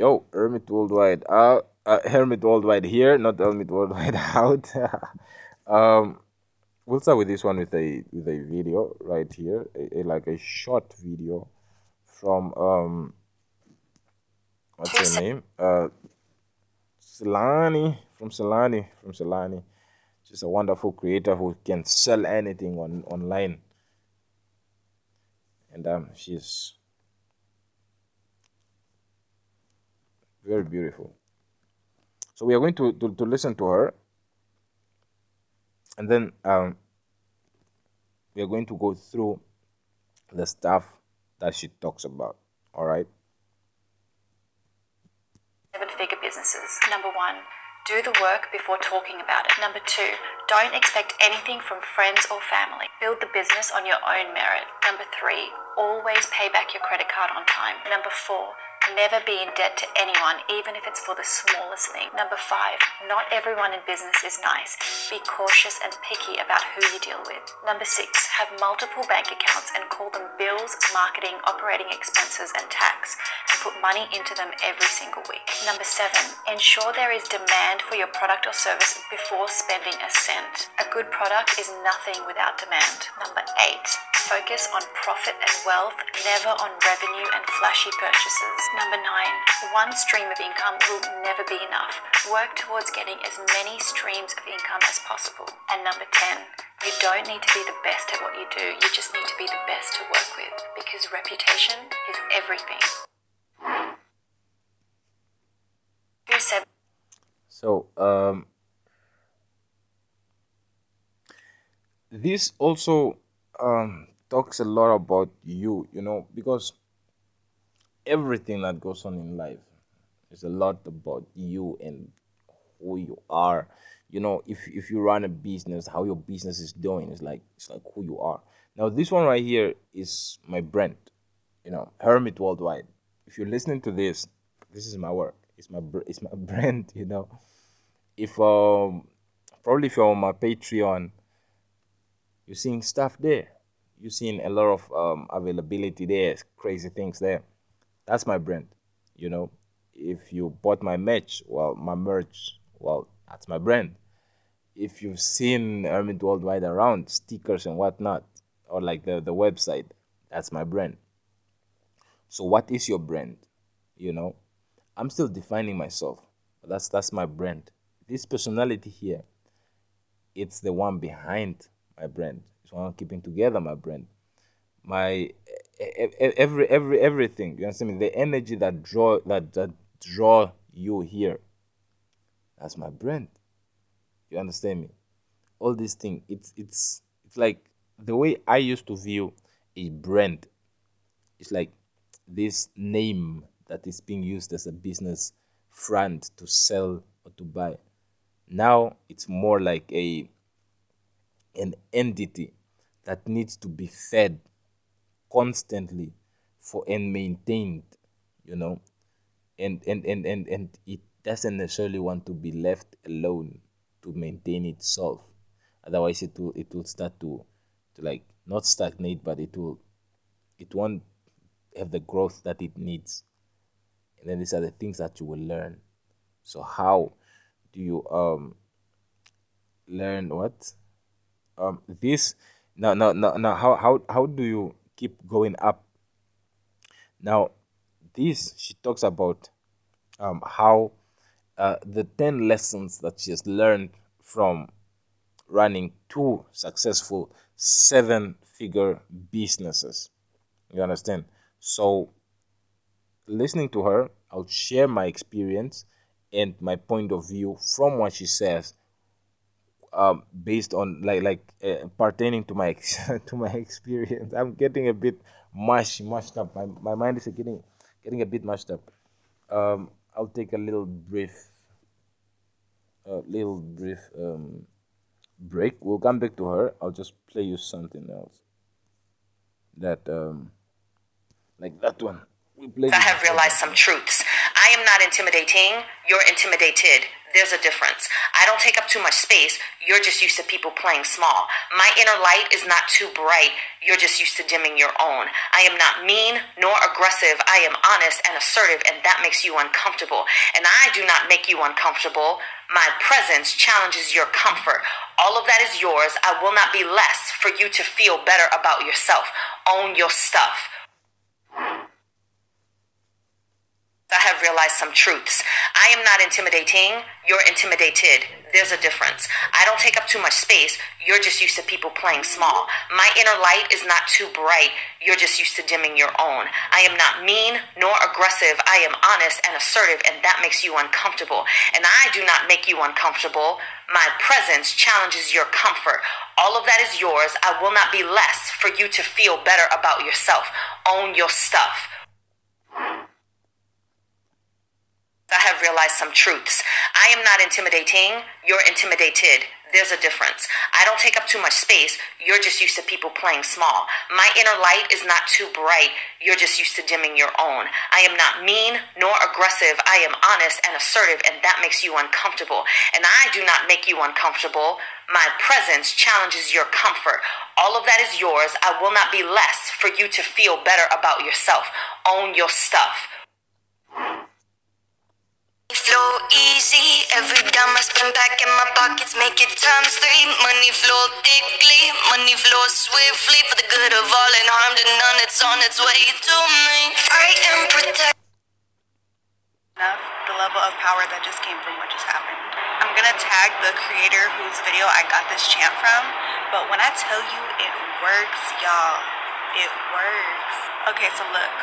Yo, Hermit Worldwide out. Hermit Worldwide here, not Hermit Worldwide out. We'll start with this one with a video right here, like a short video from what's her name? Solani from Solani. She's a wonderful creator who can sell anything online, and she's very beautiful. So we are going to listen to her, and then we are going to go through the stuff that she talks about. All right. 7-figure businesses. Number 1, do the work before talking about it. Number 2, don't expect anything from friends or family. Build the business on your own merit. Number 3, always pay back your credit card on time. Number 4, never be in debt to anyone, even if it's for the smallest thing. Number 5, not everyone in business is nice. Be cautious and picky about who you deal with. Number 6, have multiple bank accounts and call them bills, marketing, operating expenses, and tax, and put money into them every single week. Number 7, ensure there is demand for your product or service before spending a cent. A good product is nothing without demand. Number 8, focus on profit and wealth, never on revenue and flashy purchases. Number 9, one stream of income will never be enough. Work towards getting as many streams of income as possible. And number 10, you don't need to be the best at what you do. You just need to be the best to work with, because reputation is everything. So, this also talks a lot about you know, because everything that goes on in life is a lot about you and who you are. You know, if you run a business, how your business is doing, it's like who you are. Now, this one right here is my brand, you know, Hermit Worldwide. If you're listening to this, this is my work. It's my brand, you know. If probably if you're on my Patreon, you're seeing stuff there. You're seeing a lot of availability there, crazy things there. That's my brand, you know. If you bought my merch, that's my brand. If you've seen Hermit Worldwide around, stickers and whatnot, or like the website, that's my brand. So what is your brand, you know? I'm still defining myself, but that's my brand. This personality here, it's the one behind my brand. It's the one keeping together my brand. My everything, you understand me? The energy that draw you here, that's my brand. You understand me? All these things, it's like the way I used to view a brand. It's like this name that is being used as a business front to sell or to buy. Now it's more like an entity that needs to be fed constantly and maintained, you know, and it doesn't necessarily want to be left alone to maintain itself. Otherwise it will start to like not stagnate, but it won't have the growth that it needs. And then these are the things that you will learn. So how do you learn what? This now how do you keep going up? Now, this, she talks about how the 10 lessons that she has learned from running 2 successful 7-figure businesses. You understand? So, listening to her, I'll share my experience and my point of view from what she says, based on like pertaining to my experience. I'm getting a bit mashed up. My mind is getting a bit mashed up. I'll take a little brief break. We'll come back to her. I'll just play you something else. That like that one. I have realized some truths. I am not intimidating. You're intimidated. There's a difference. I don't take up too much space. You're just used to people playing small. My inner light is not too bright. You're just used to dimming your own. I am not mean nor aggressive. I am honest and assertive, and that makes you uncomfortable. And I do not make you uncomfortable. My presence challenges your comfort. All of that is yours. I will not be less for you to feel better about yourself. Own your stuff. I have realized some truths. I am not intimidating. You're intimidated. There's a difference. I don't take up too much space. You're just used to people playing small. My inner light is not too bright. You're just used to dimming your own. I am not mean nor aggressive. I am honest and assertive, and that makes you uncomfortable. And I do not make you uncomfortable. My presence challenges your comfort. All of that is yours. I will not be less for you to feel better about yourself. Own your stuff. I have realized some truths. I am not intimidating. You're intimidated. There's a difference. I don't take up too much space. You're just used to people playing small. My inner light is not too bright. You're just used to dimming your own. I am not mean nor aggressive. I am honest and assertive, and that makes you uncomfortable. And I do not make you uncomfortable. My presence challenges your comfort. All of that is yours. I will not be less for you to feel better about yourself. Own your stuff. Flow easy, every dime I spend back in my pockets, make it ×3. Money flow thickly, money flow swiftly, for the good of all and harm to none, it's on its way to me. I am protected. The level of power that just came from what just happened. I'm gonna tag the creator whose video I got this chant from, but when I tell you it works, y'all, it works. Okay, so look.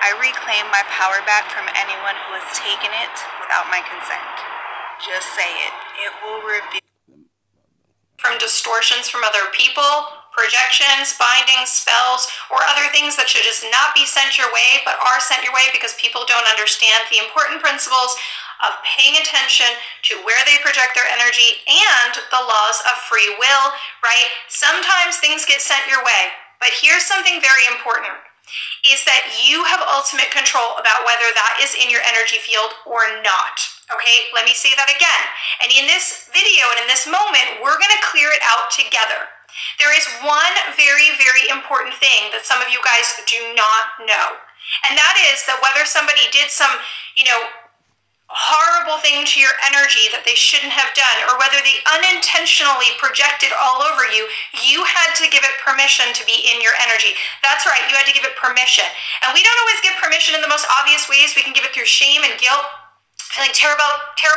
I reclaim my power back from anyone who has taken it without my consent. Just say it. It will reveal from distortions from other people, projections, bindings, spells, or other things that should just not be sent your way, but are sent your way because people don't understand the important principles of paying attention to where they project their energy and the laws of free will, right? Sometimes things get sent your way, but here's something very important. Is that you have ultimate control about whether that is in your energy field or not. Okay, let me say that again. And in this video and in this moment, we're going to clear it out together. There is one very, very important thing that some of you guys do not know. And that is that whether somebody did some, horrible thing to your energy that they shouldn't have done, or whether they unintentionally projected all over you, you had to give it permission to be in your energy. That's right, you had to give it permission. And we don't always give permission in the most obvious ways. We can give it through shame and guilt, feeling terrible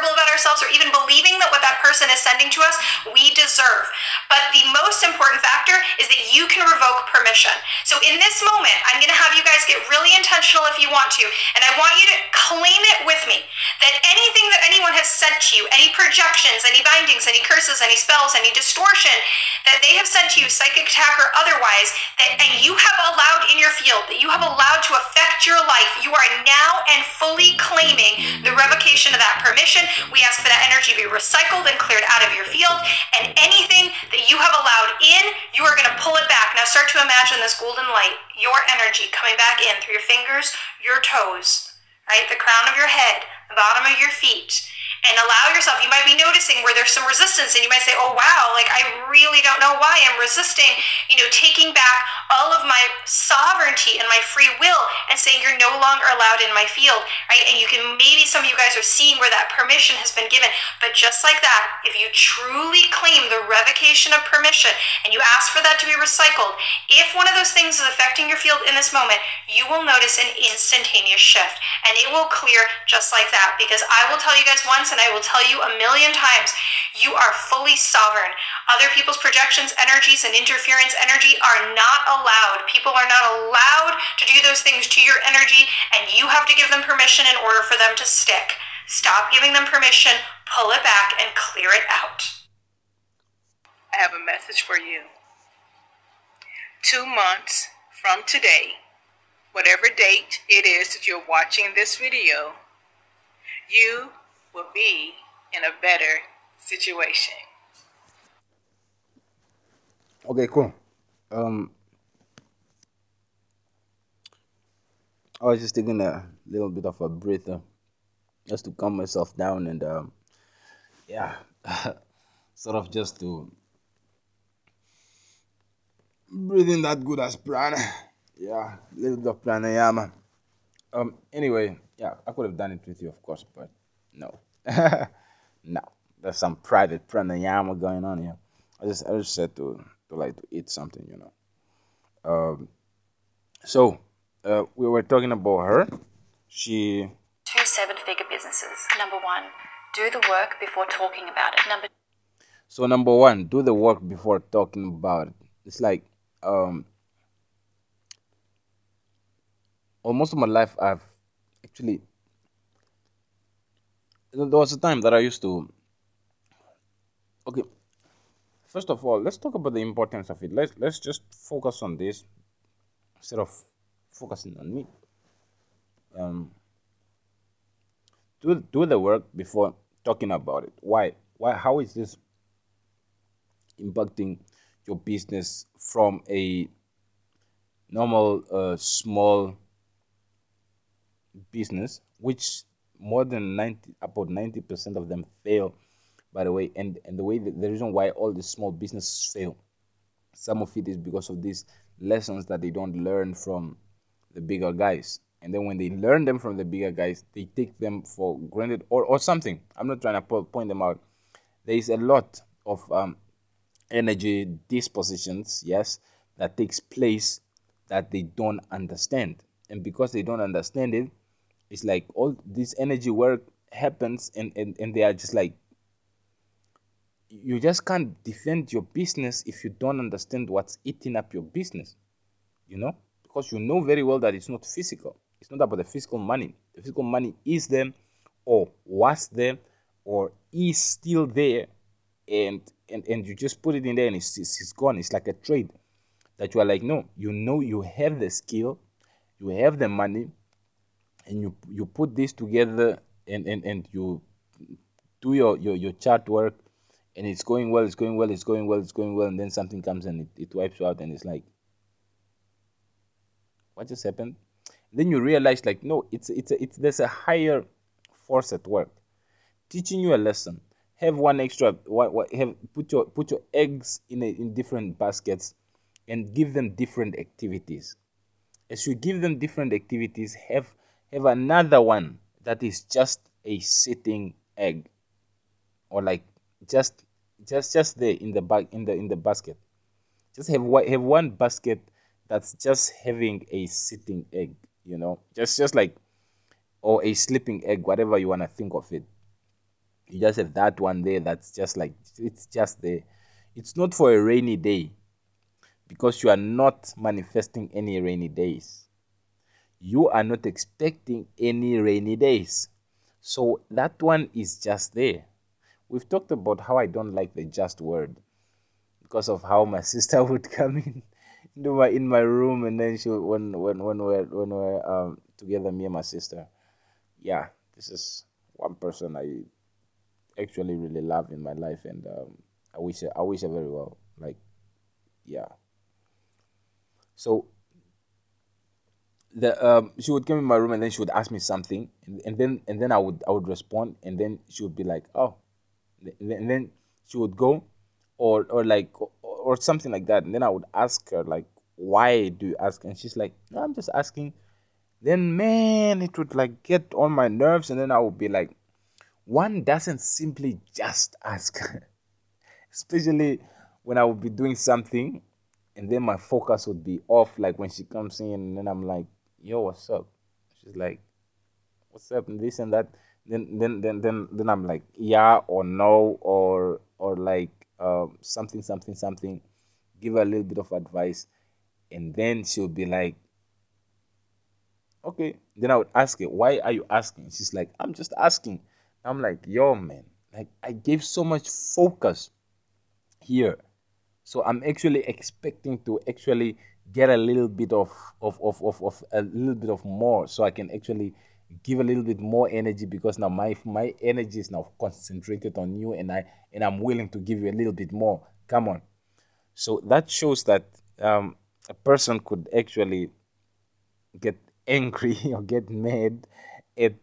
about ourselves, or even believing that what that person is sending to us, we deserve. But the most important factor is that you can revoke permission. So in this moment, I'm gonna have you guys get really intentional if you want to, and I want you to claim it with me, that anything that anyone has sent to you, any projections, any bindings, any curses, any spells, any distortion that they have sent to you, psychic attack or otherwise, that and you have allowed in your field, that you have allowed to affect your life, you are now and fully claiming the revocation of that permission. We ask for that energy to be recycled and cleared out of your field, and anything that you have allowed in, you are going to pull it back. Now start to imagine this golden light, your energy coming back in through your fingers, your toes, right, the crown of your head, the bottom of your feet, and allow yourself. You might be noticing where there's some resistance, and you might say, oh wow, like I really don't know why I'm resisting, taking back all of my sovereignty and my free will and saying you're no longer allowed in my field, right? And you can, maybe some of you guys are seeing where that permission has been given, but just like that, if you truly claim the revocation of permission and you ask for that to be recycled, if one of those things is affecting your field in this moment, you will notice an instantaneous shift, and it will clear just like that, because I will tell you guys once and I will tell you a million times, you are fully sovereign. Other people's projections, energies, and interference energy are not allowed. People are not allowed to do those things to your energy, and you have to give them permission in order for them to stick. Stop giving them permission, pull it back, and clear it out. I have a message for you. 2 months from today, whatever date it is that you're watching this video, you will be in a better situation. Okay, cool. I was just taking a little bit of a breather just to calm myself down and yeah, sort of just to breathe in that good as prana. Yeah, little bit of pranayama. Anyway, yeah, I could have done it with you, of course, but no. No, there's some private pranayama going on here. I just said to like to eat something, you know. So we were talking about her. She 2 7-figure businesses. Number one, do the work before talking about it. Number one, do the work before talking about it. It's like most of my life I've actually, there was a time that I used to, okay, first of all, let's talk about the importance of it. Let's just focus on this instead of focusing on me. Do the work before talking about it. Why? How is this impacting your business from a normal small business, which more than 90% of them fail, by the way, and the reason why all the small businesses fail, some of it is because of these lessons that they don't learn from the bigger guys. And then when they learn them from the bigger guys, they take them for granted or something. I'm not trying to point them out. There is a lot of energy dispositions, yes, that takes place that they don't understand. And because they don't understand it, it's like all this energy work happens and they are just like, you just can't defend your business if you don't understand what's eating up your business, you know? Because you know very well that it's not physical. It's not about the physical money. The physical money is there, or was there, or is still there, and you just put it in there and it's gone. It's like a trade that you are like, no, you know you have the skill, you have the money, and you put this together and you do your chart work, and it's going well, and then something comes and it wipes you out, and it's like, what just happened? Then you realize, like, no, it's there's a higher force at work, teaching you a lesson. Have one extra. Have put your eggs in different baskets, and give them different activities. As you give them different activities, have another one that is just a sitting egg, or like just there in the bag in the basket. Just have one basket that's just having a sitting egg, you know, just like, or a sleeping egg, whatever you want to think of it. You just have that one there that's just like, it's just there. It's not for a rainy day, because you are not manifesting any rainy days. You are not expecting any rainy days. So that one is just there. We've talked about how I don't like the just word because of how my sister would come in. In my room, and then she when we're together, me and my sister, yeah, this is one person I actually really love in my life, and I wish her very well, like, yeah. So she would come in my room, and then she would ask me something, and then I would respond, and then she would be like, oh, and then she would go, or like. Or something like that. And then I would ask her, like, why do you ask? And she's like, no, I'm just asking. Then, man, it would, like, get on my nerves. And then I would be like, one doesn't simply just ask. Especially when I would be doing something. And then my focus would be off. Like, when she comes in, and then I'm like, yo, what's up? She's like, what's up? And this and that. Then I'm like, yeah or no. Or like, something, give her a little bit of advice, and then she'll be like, okay. Then I would ask her, why are you asking? She's like, I'm just asking. I'm like, yo, man, like, I gave so much focus here, so I'm actually expecting to actually get a little bit of a little bit of more, so I can actually give a little bit more energy, because now my energy is now concentrated on you, and I'm willing to give you a little bit more. Come on. So that shows that a person could actually get angry or get mad it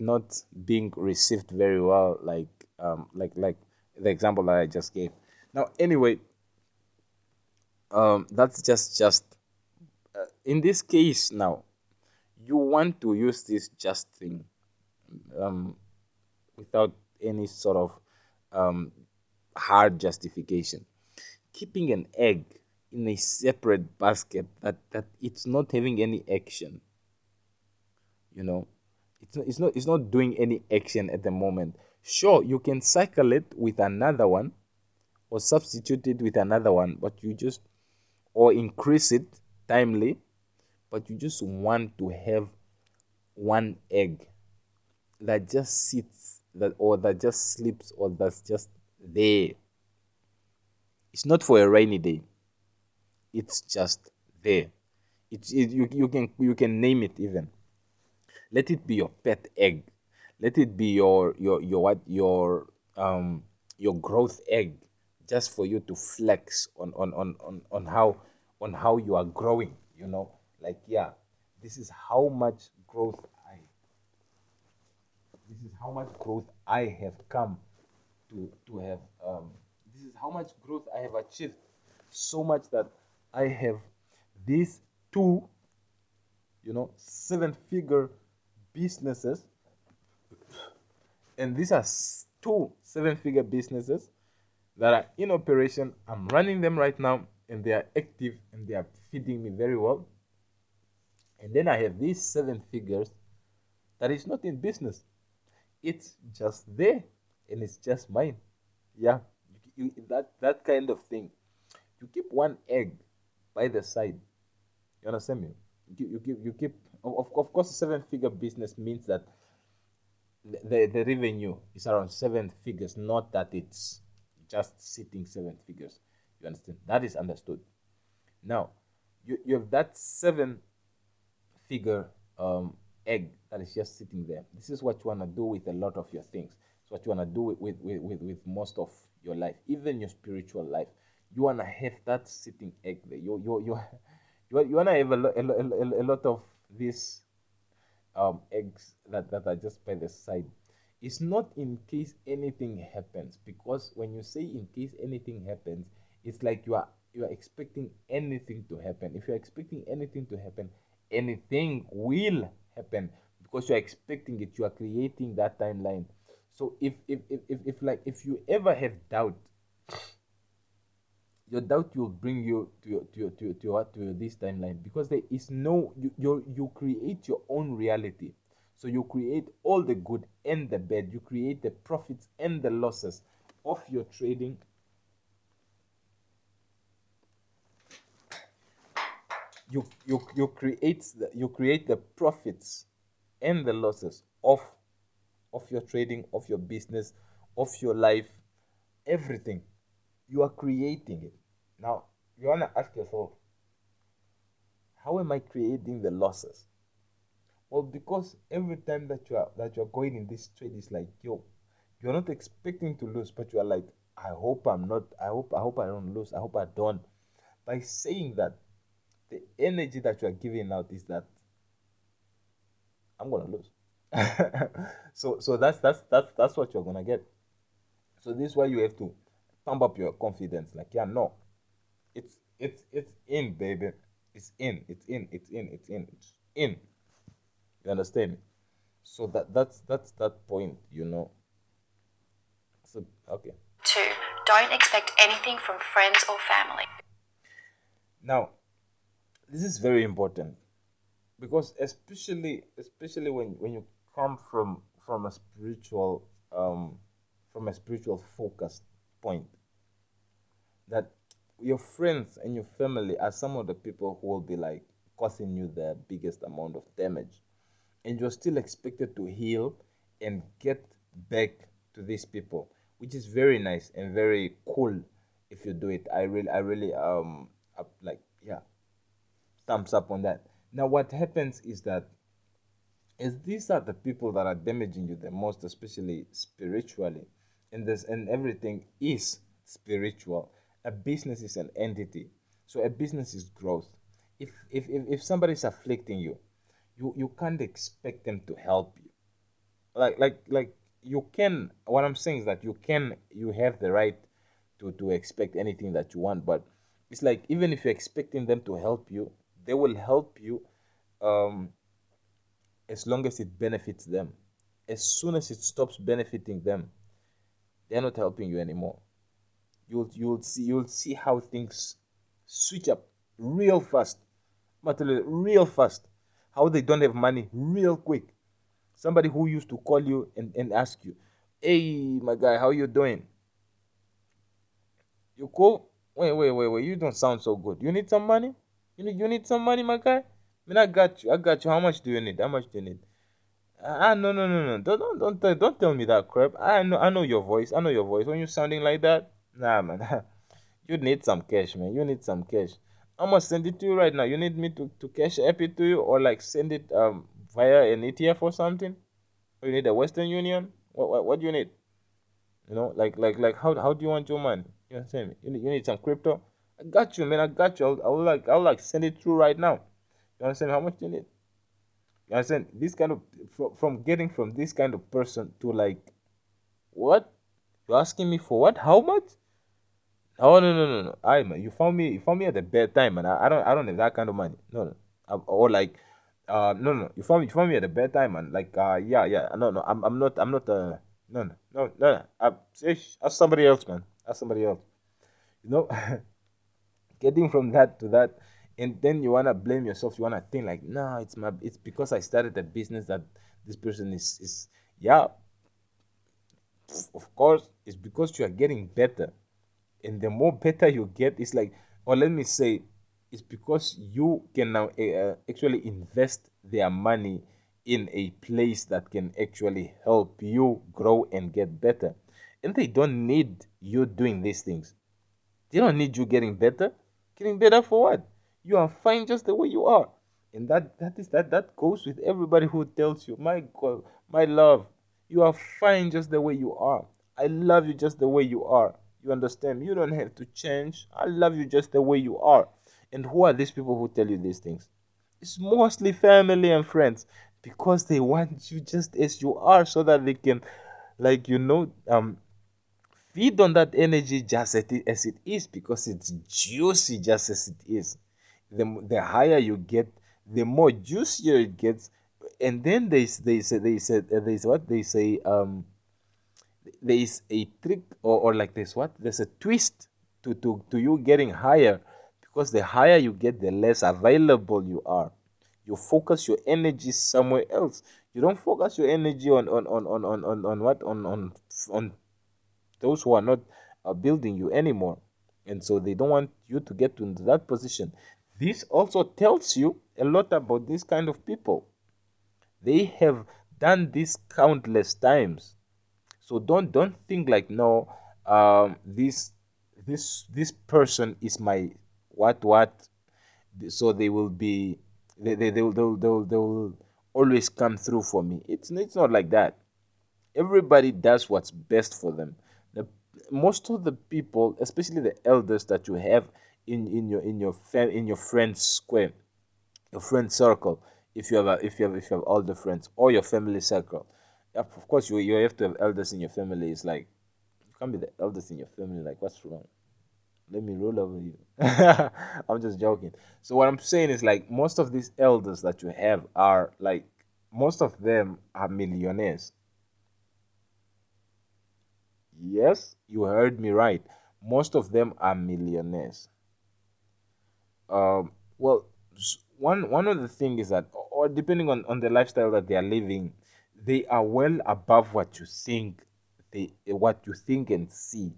not being received very well, like the example that I just gave. Now, anyway, that's just in this case now, you want to use this just thing, without any sort of hard justification. Keeping an egg in a separate basket that it's not having any action. You know, it's not doing any action at the moment. Sure, you can cycle it with another one, or substitute it with another one, or increase it timely, but you just want to have one egg that just sits, that just sleeps, or that's just there. It's not for a rainy day. It's just there. You can name it even. Let it be your pet egg. Let it be your growth egg, just for you to flex on how you are growing. You know, this is how much growth I have come to have. This is how much growth I have achieved. So much that I have these two, 7-figure businesses, and these are two 7-figure businesses that are in operation. I'm running them right now, and they are active, and they are feeding me very well. And then I have these 7 figures that is not in business. It's just there, and it's just mine. Yeah, that kind of thing. You keep one egg by the side. You understand me? You keep. Of course, 7-figure business means that the revenue is around 7 figures, not that it's just sitting 7 figures. You understand? That is understood. Now, you have that 7-figure egg that is just sitting there. This is what you want to do with a lot of your things. It's what you want to do with most of your life, even your spiritual life. You want to have that sitting egg there. You want to have a lot of these eggs that are just by the side. It's not in case anything happens, because when you say in case anything happens, it's like you are expecting anything to happen. If you're expecting anything to happen, anything will happen, because you're expecting it. You are creating that timeline. So if you ever have doubt, your doubt will bring you to this timeline, because there is no you create your own reality. So you create all the good and the bad. You create the profits and the losses of your trading. You create the profits and the losses of your trading, of your business, of your life, everything. You are creating it. Now, you want to ask yourself, how am I creating the losses? Well, because every time that you are going in this trade, it's like, you're not expecting to lose, but you are like, I hope I don't lose. I hope I don't. By saying that, the energy that you are giving out is that I'm gonna lose. So that's what you're gonna get. So this is why you have to pump up your confidence. It's in, baby. It's in. You understand me? So that's that point, So okay. 2. Don't expect anything from friends or family. Now, this is very important, because especially when you come from a spiritual focused point, that your friends and your family are some of the people who will be like causing you the biggest amount of damage, and you're still expected to heal and get back to these people, which is very nice and very cool if you do it. I really thumbs up on that. Now, what happens is that as these are the people that are damaging you the most, especially spiritually, and everything is spiritual. A business is an entity, so a business is growth. If somebody's afflicting you, you can't expect them to help you. Like you can. What I'm saying is that you have the right to expect anything that you want, but it's like even if you're expecting them to help you, they will help you as long as it benefits them. As soon as it stops benefiting them, they're not helping you anymore. You'll see how things switch up real fast, real fast. How they don't have money real quick. Somebody who used to call you and ask you, "Hey, my guy, how you doing? You cool? Wait. You don't sound so good. You need some money? You need some money, my guy? I mean, I got you. How much do you need? No. Don't tell me that crap. I know your voice. When you're sounding like that, nah, man. You need some cash, man. I'm gonna send it to you right now. You need me to cash app it to you, or like send it via an ETF or something? Or you need a Western Union? What do you need? You know, like how do you want your money? You understand me? You need some crypto? I got you, man. I'll send it through right now. You understand how much do you need? You understand? This kind of from getting from this kind of person to like, what? You're asking me for what? How much? Oh no! I man, you found me at a bad time, man. I don't have that kind of money. No. No. You found me at a bad time, man. No. I'm not. No. Ask somebody else, man. You know, getting from that to that, and then you wanna blame yourself. You wanna think like, no, it's because I started a business that this person is yeah. Of course, it's because you are getting better. And the more better you get, it's like, or let me say, it's because you can now actually invest their money in a place that can actually help you grow and get better. And they don't need you doing these things. They don't need you getting better. Getting better for what? You are fine just the way you are. And that goes with everybody who tells you, my God, my love, you are fine just the way you are. I love you just the way you are. You understand? You don't have to change. I love you just the way you are. And who are these people who tell you these things? It's mostly family and friends, because they want you just as you are, so that they can, feed on that energy just as it is, because it's juicy just as it is. The higher you get, the more juicier it gets. And then they say there is a trick there's a twist to you getting higher, because the higher you get, the less available you are. You focus your energy somewhere else. You don't focus your energy on those who are not building you anymore, and so they don't want you to get into that position. This also tells you a lot about this kind of people. They have done this countless times. So don't think like, no, this person is my what. So they will always come through for me. It's not like that. Everybody does what's best for them. Most of the people, especially the elders that you have in your friend's square, your friend circle, if you have older friends, or your family circle. Of course, you have to have elders in your family. It's like, you can't be the eldest in your family. Like, what's wrong? Let me roll over you. I'm just joking. So what I'm saying is, like, most of these elders that you have are, like, most of them are millionaires. Yes, you heard me right. Most of them are millionaires. Well, one of the things is that, or depending on the lifestyle that they are living, they are well above what you think and see,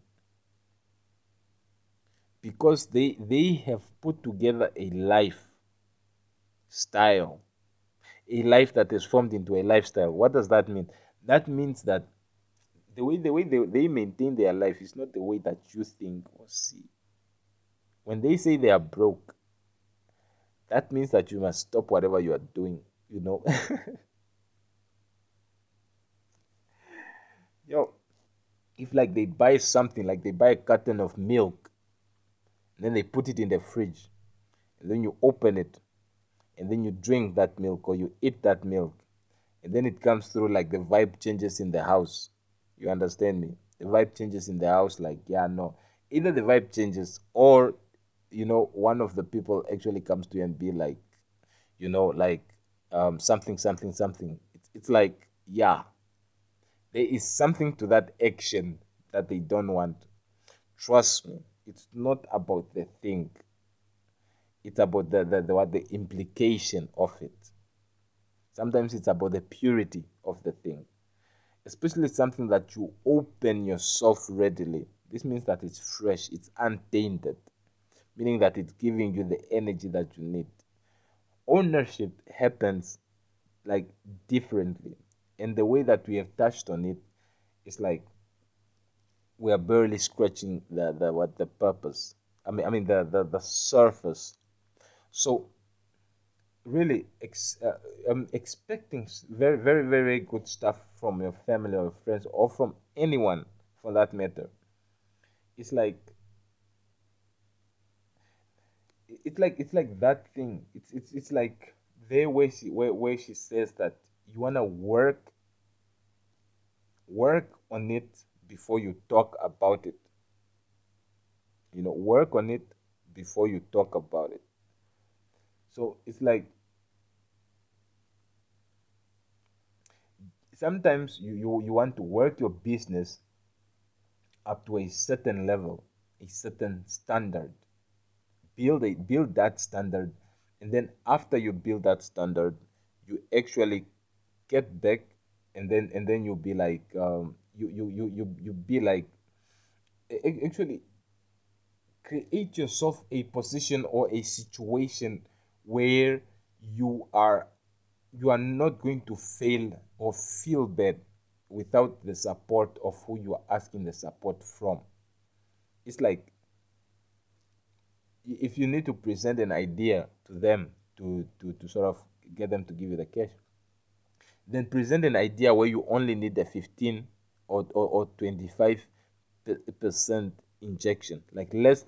because they have put together a lifestyle, a life that is formed into a lifestyle. What does that mean? That means that the way they maintain their life is not the way that you think or see. When they say they are broke, that means that you must stop whatever you are doing. You know. Yo, if like they buy something, like they buy a carton of milk, and then they put it in the fridge, and then you open it, and then you drink that milk or you eat that milk, and then it comes through like the vibe changes in the house. You understand me? The vibe changes in the house, like, yeah, no. Either the vibe changes or, you know, one of the people actually comes to you and be like, you know, like something. It's like, yeah, there is something to that action that they don't want. Trust me, it's not about the thing. It's about the implication of it. Sometimes it's about the purity of the thing, especially something that you open yourself readily. This means that it's fresh, it's untainted, meaning that it's giving you the energy that you need. Ownership happens like differently. And the way that we have touched on it is like we are barely scratching the purpose. I mean the surface. So really I'm expecting very, very, very good stuff from your family or friends or from anyone for that matter. It's like that thing. It's like the way she says that you wanna work on it before you talk about it. You know, work on it before you talk about it. So it's like sometimes you want to work your business up to a certain level, a certain standard. Build that standard, and then after you build that standard, you actually get back, and then you'll be like you be like, actually create yourself a position or a situation where you are not going to fail or feel bad without the support of who you are asking the support from. It's like if you need to present an idea to them to sort of get them to give you the cash, then present an idea where you only need a 15 or 25% injection, like less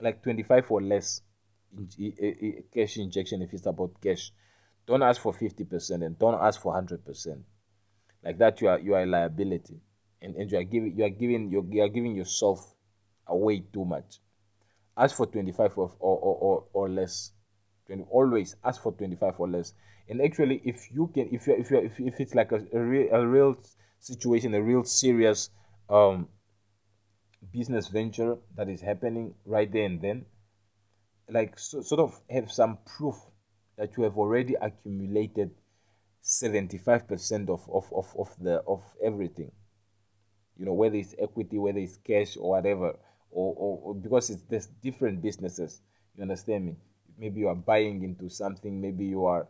like 25 or less cash injection. If it's about cash, don't ask for 50% and don't ask for 100%. Like that, you are a liability, and you are giving yourself away too much. Ask for 25 or less. Always ask for 25 or less. And actually, if you can, if it's like a real situation, a real serious business venture that is happening right there and then, like sort of have some proof that you have already accumulated 75% of everything. You know, whether it's equity, whether it's cash or whatever. Or because it's there's different businesses, you understand me? Maybe you are buying into something, maybe you are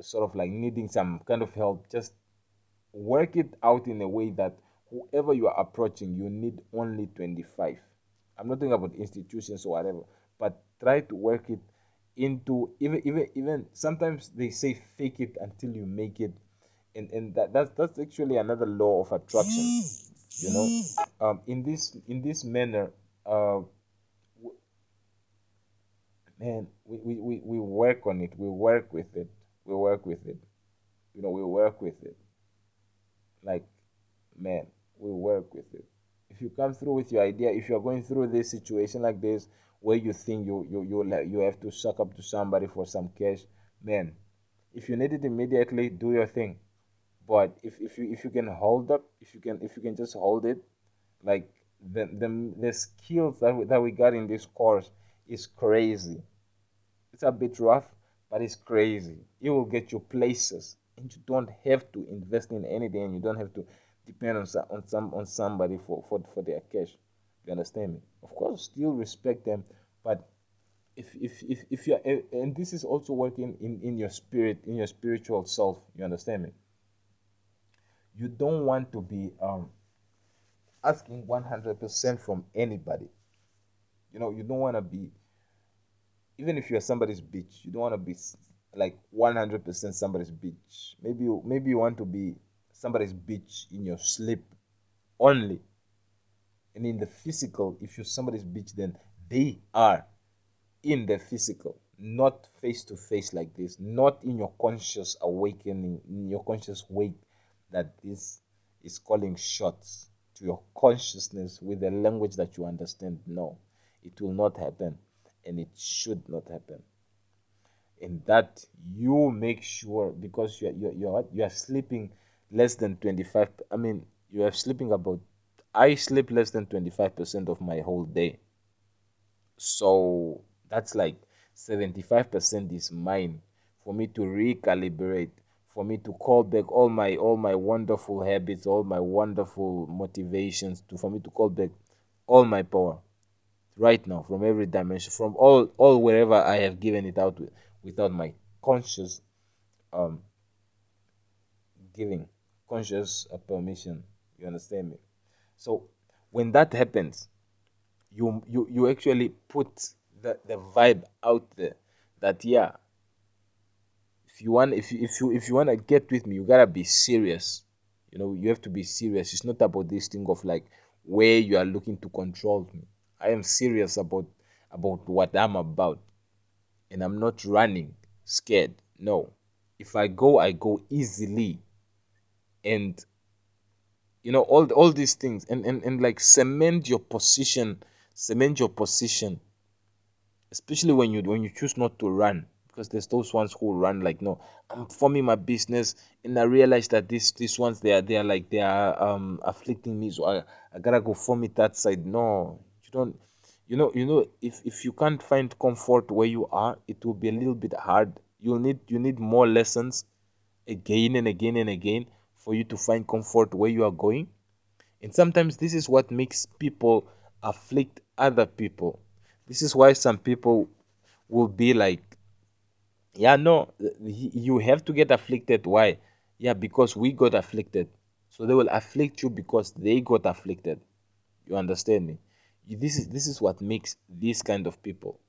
sort of like needing some kind of help. Just work it out in a way that whoever you are approaching, you need only 25. I'm not talking about institutions or whatever, but try to work it into even sometimes they say fake it until you make it, and that's actually another law of attraction. You know, in this manner, man, we work on it. We work with it. You know, we work with it. Like, man, we work with it. If you come through with your idea, if you are going through this situation like this, where you think you have to suck up to somebody for some cash, man, if you need it immediately, do your thing. But if you can hold up, if you can just hold it, like the skills that we got in this course is crazy. It's a bit rough, but it's crazy. It will get you places, and you don't have to invest in anything, and you don't have to depend on somebody for their cash. You understand me? Of course, still respect them, but if you are, and this is also working in your spirit, in your spiritual self. You understand me? You don't want to be asking 100% from anybody. You know, you don't want to be, even if you're somebody's bitch, you don't want to be like 100% somebody's bitch. Maybe you want to be somebody's bitch in your sleep only. And in the physical, if you're somebody's bitch, then they are in the physical, not face to face like this, not in your conscious awakening, in your conscious wake, that this is calling shots to your consciousness with a language that you understand. No, it will not happen, and it should not happen. And that you make sure, because you are sleeping less than 25. I mean, you are sleeping about. I sleep less than 25% of my whole day. So that's like 75% is mine for me to recalibrate, for me to call back all my wonderful habits, all my wonderful motivations, for me to call back all my power right now from every dimension, from all wherever I have given it out without my conscious giving, conscious permission. You understand me? So when that happens, you actually put the vibe out there that, yeah, if you want to get with me, you gotta be serious. You know, you have to be serious. It's not about this thing of like where you are looking to control me. I am serious about what I'm about, and I'm not running scared. No, if I go easily, and you know, all these things, and like cement your position, especially when you choose not to run, because there's those ones who run like, no, I'm forming my business, and I realize that these ones they are afflicting me, so I gotta go form it that side. No, you don't. You know, if you can't find comfort where you are, it will be a little bit hard. You need more lessons, again and again and again, for you to find comfort where you are going. And sometimes this is what makes people afflict other people. This is why some people will be like, yeah, no, you have to get afflicted. Why? Yeah, because we got afflicted. So they will afflict you because they got afflicted. You understand me? This is what makes these kind of people.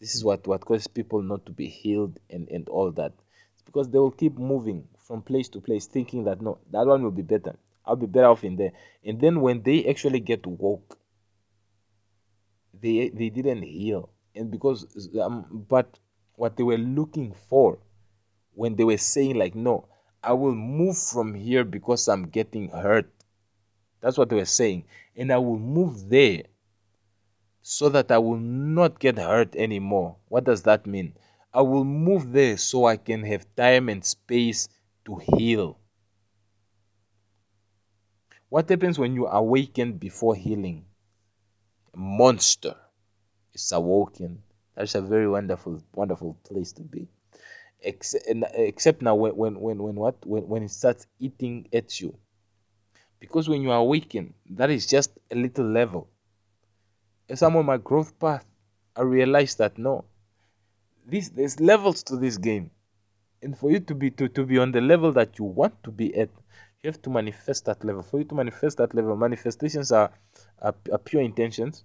This is what causes people not to be healed and all that. It's because they will keep moving from place to place, thinking that, no, that one will be better. I'll be better off in there. And then when they actually get woke, they didn't heal. And because but what they were looking for, when they were saying like, no, I will move from here because I'm getting hurt. That's what they were saying. And I will move there so that I will not get hurt anymore. What does that mean? I will move there so I can have time and space to heal. What happens when you awaken before healing? A monster is awoken. That's a very wonderful, wonderful place to be. Except now when it starts eating at you, because when you awaken, that is just a little level. As I'm on my growth path, I realized that, no, there's levels to this game. And for you to be on the level that you want to be at, you have to manifest that level. For you to manifest that level, manifestations are pure intentions.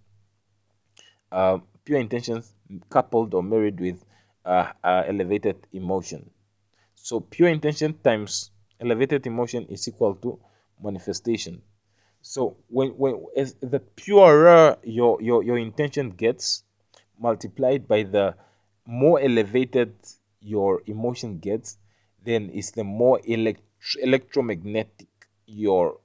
Pure intentions coupled or married with elevated emotion. So pure intention times elevated emotion is equal to manifestation. So when as the purer your intention gets, multiplied by the more elevated your emotion gets, then it's the more electromagnetic your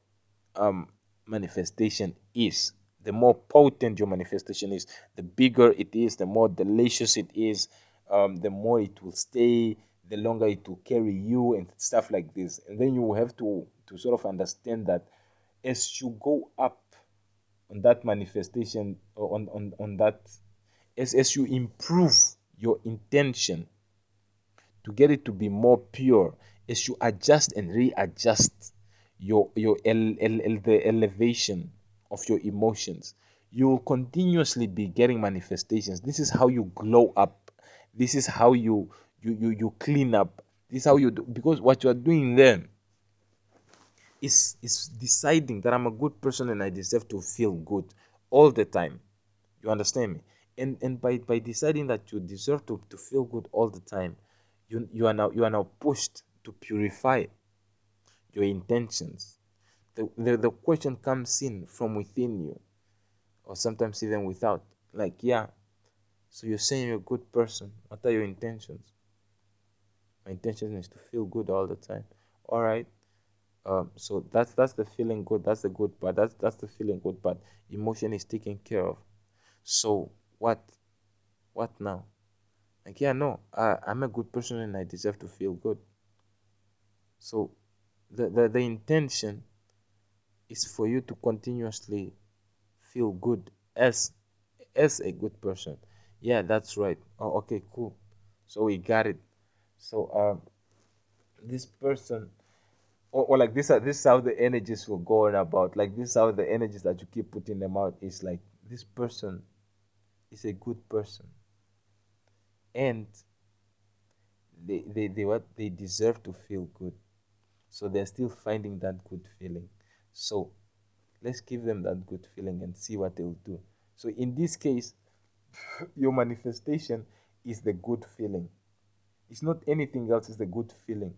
manifestation is. The more potent your manifestation is, the bigger it is, the more delicious it is, the more it will stay, the longer it will carry you, and stuff like this. And then you will have to sort of understand that as you go up on that manifestation, or on that, as you improve your intention to get it to be more pure, as you adjust and readjust the elevation of your emotions, you will continuously be getting manifestations. This is how you glow up. This is how you clean up. This is how you do, because what you are doing then is deciding that I'm a good person and I deserve to feel good all the time. You understand me? And by deciding that you deserve to feel good all the time, you are now pushed to purify your intentions. The question comes in from within you, or sometimes even without. Like, yeah, So you're saying you're a good person. What are your intentions? My intention is to feel good all the time. All right. So that's the feeling good. That's the good part. That's the feeling good part. Emotion is taken care of. So what now? Like, yeah, no, I'm a good person and I deserve to feel good. So the intention is for you to continuously feel good as a good person. Yeah, that's right. Oh, okay, cool. So we got it. So this person, or like this is how the energies were going about. Like this is how the energies that you keep putting them out is like, this person is a good person. And they deserve to feel good. So they're still finding that good feeling. So let's give them that good feeling and see what they'll do. So in this case, your manifestation is the good feeling. It's not anything else, it's the good feeling.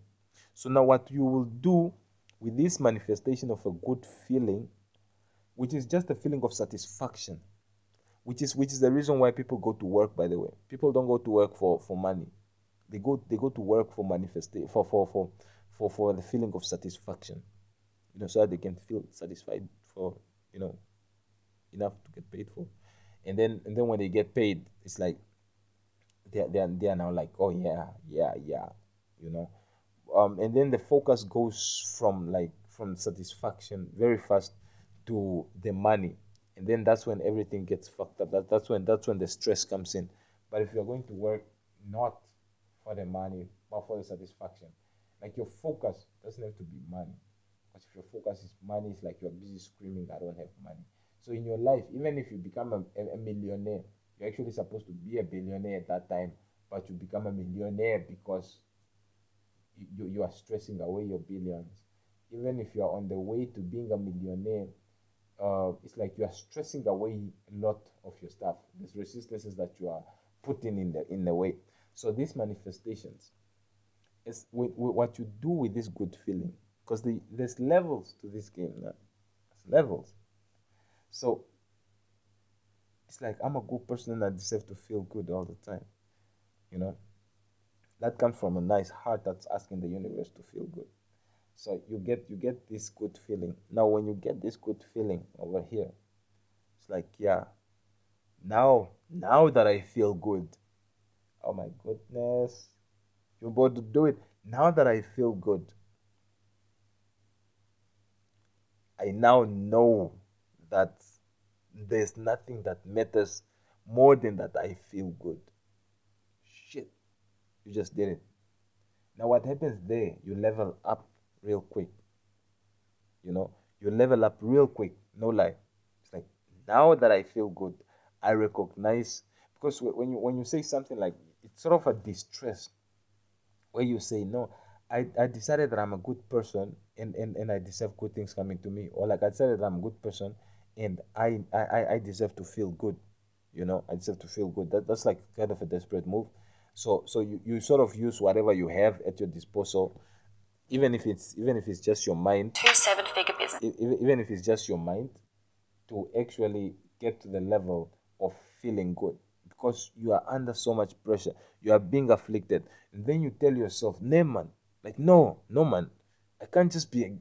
So now what you will do with this manifestation of a good feeling, which is just a feeling of satisfaction, which is the reason why people go to work, by the way. People don't go to work for money. They go to work for manifestation, for the feeling of satisfaction. You know, so that they can feel satisfied for, you know, enough to get paid for. And then when they get paid, it's like they are now like, oh yeah, you know. And then the focus goes from satisfaction very fast to the money. And then that's when everything gets fucked up. That's when the stress comes in. But if you're going to work not for the money, but for the satisfaction, like your focus doesn't have to be money. Because if your focus is money, it's like you're busy screaming, I don't have money. So in your life, even if you become a millionaire, you're actually supposed to be a billionaire at that time, but you become a millionaire because you are stressing away your billions. Even if you're on the way to being a millionaire, it's like you are stressing away a lot of your stuff. There's resistances that you are putting in the way. So these manifestations is what you do with this good feeling, because there's levels to this game now. There's levels. So it's like, I'm a good person and I deserve to feel good all the time. You know, that comes from a nice heart that's asking the universe to feel good. So you get this good feeling. Now when you get this good feeling over here, it's like, yeah, now that I feel good, oh my goodness, you're about to do it. Now that I feel good, I now know that there's nothing that matters more than that I feel good. Shit, you just did it. Now what happens there, you level up real quick. You know, you level up real quick, no lie. It's like, now that I feel good, I recognize, because when you say something like, it's sort of a distress where you say, no, I decided that I'm a good person and I deserve good things coming to me, or like, I decided that I'm a good person and I deserve to feel good. You know, I deserve to feel good. That's like kind of a desperate move. So you sort of use whatever you have at your disposal. Even if it's just your mind, even if it's just your mind, to actually get to the level of feeling good, because you are under so much pressure, you are being afflicted, and then you tell yourself, "No, man, like no, man, I can't just be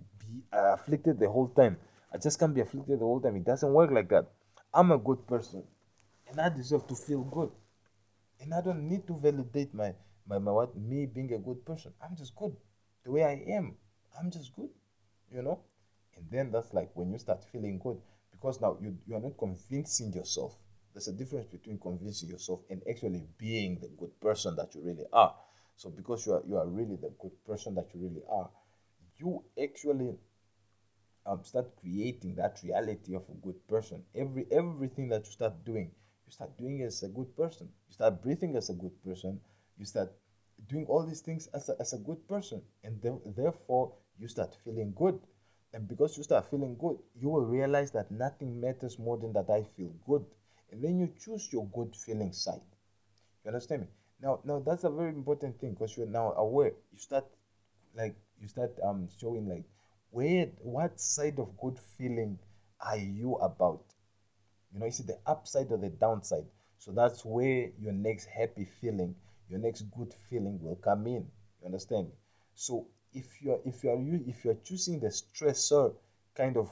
afflicted the whole time. I just can't be afflicted the whole time. It doesn't work like that. I'm a good person, and I deserve to feel good, and I don't need to validate my what me being a good person. I'm just good." The way I am, I'm just good, you know? And then that's like when you start feeling good, because now you are not convincing yourself. There's a difference between convincing yourself and actually being the good person that you really are. So because you are really the good person that you really are, you actually start creating that reality of a good person. Everything that you start doing as a good person. You start breathing as a good person. You start doing all these things as a good person, and therefore you start feeling good. And because you start feeling good, you will realize that nothing matters more than that I feel good. And then you choose your good feeling side. You understand me? Now that's a very important thing, because you're now aware. You start showing like, what side of good feeling are you about? You know, is it the upside or the downside? So that's where your next happy feeling, your next good feeling will come in. You understand? So if you're choosing the stressor kind of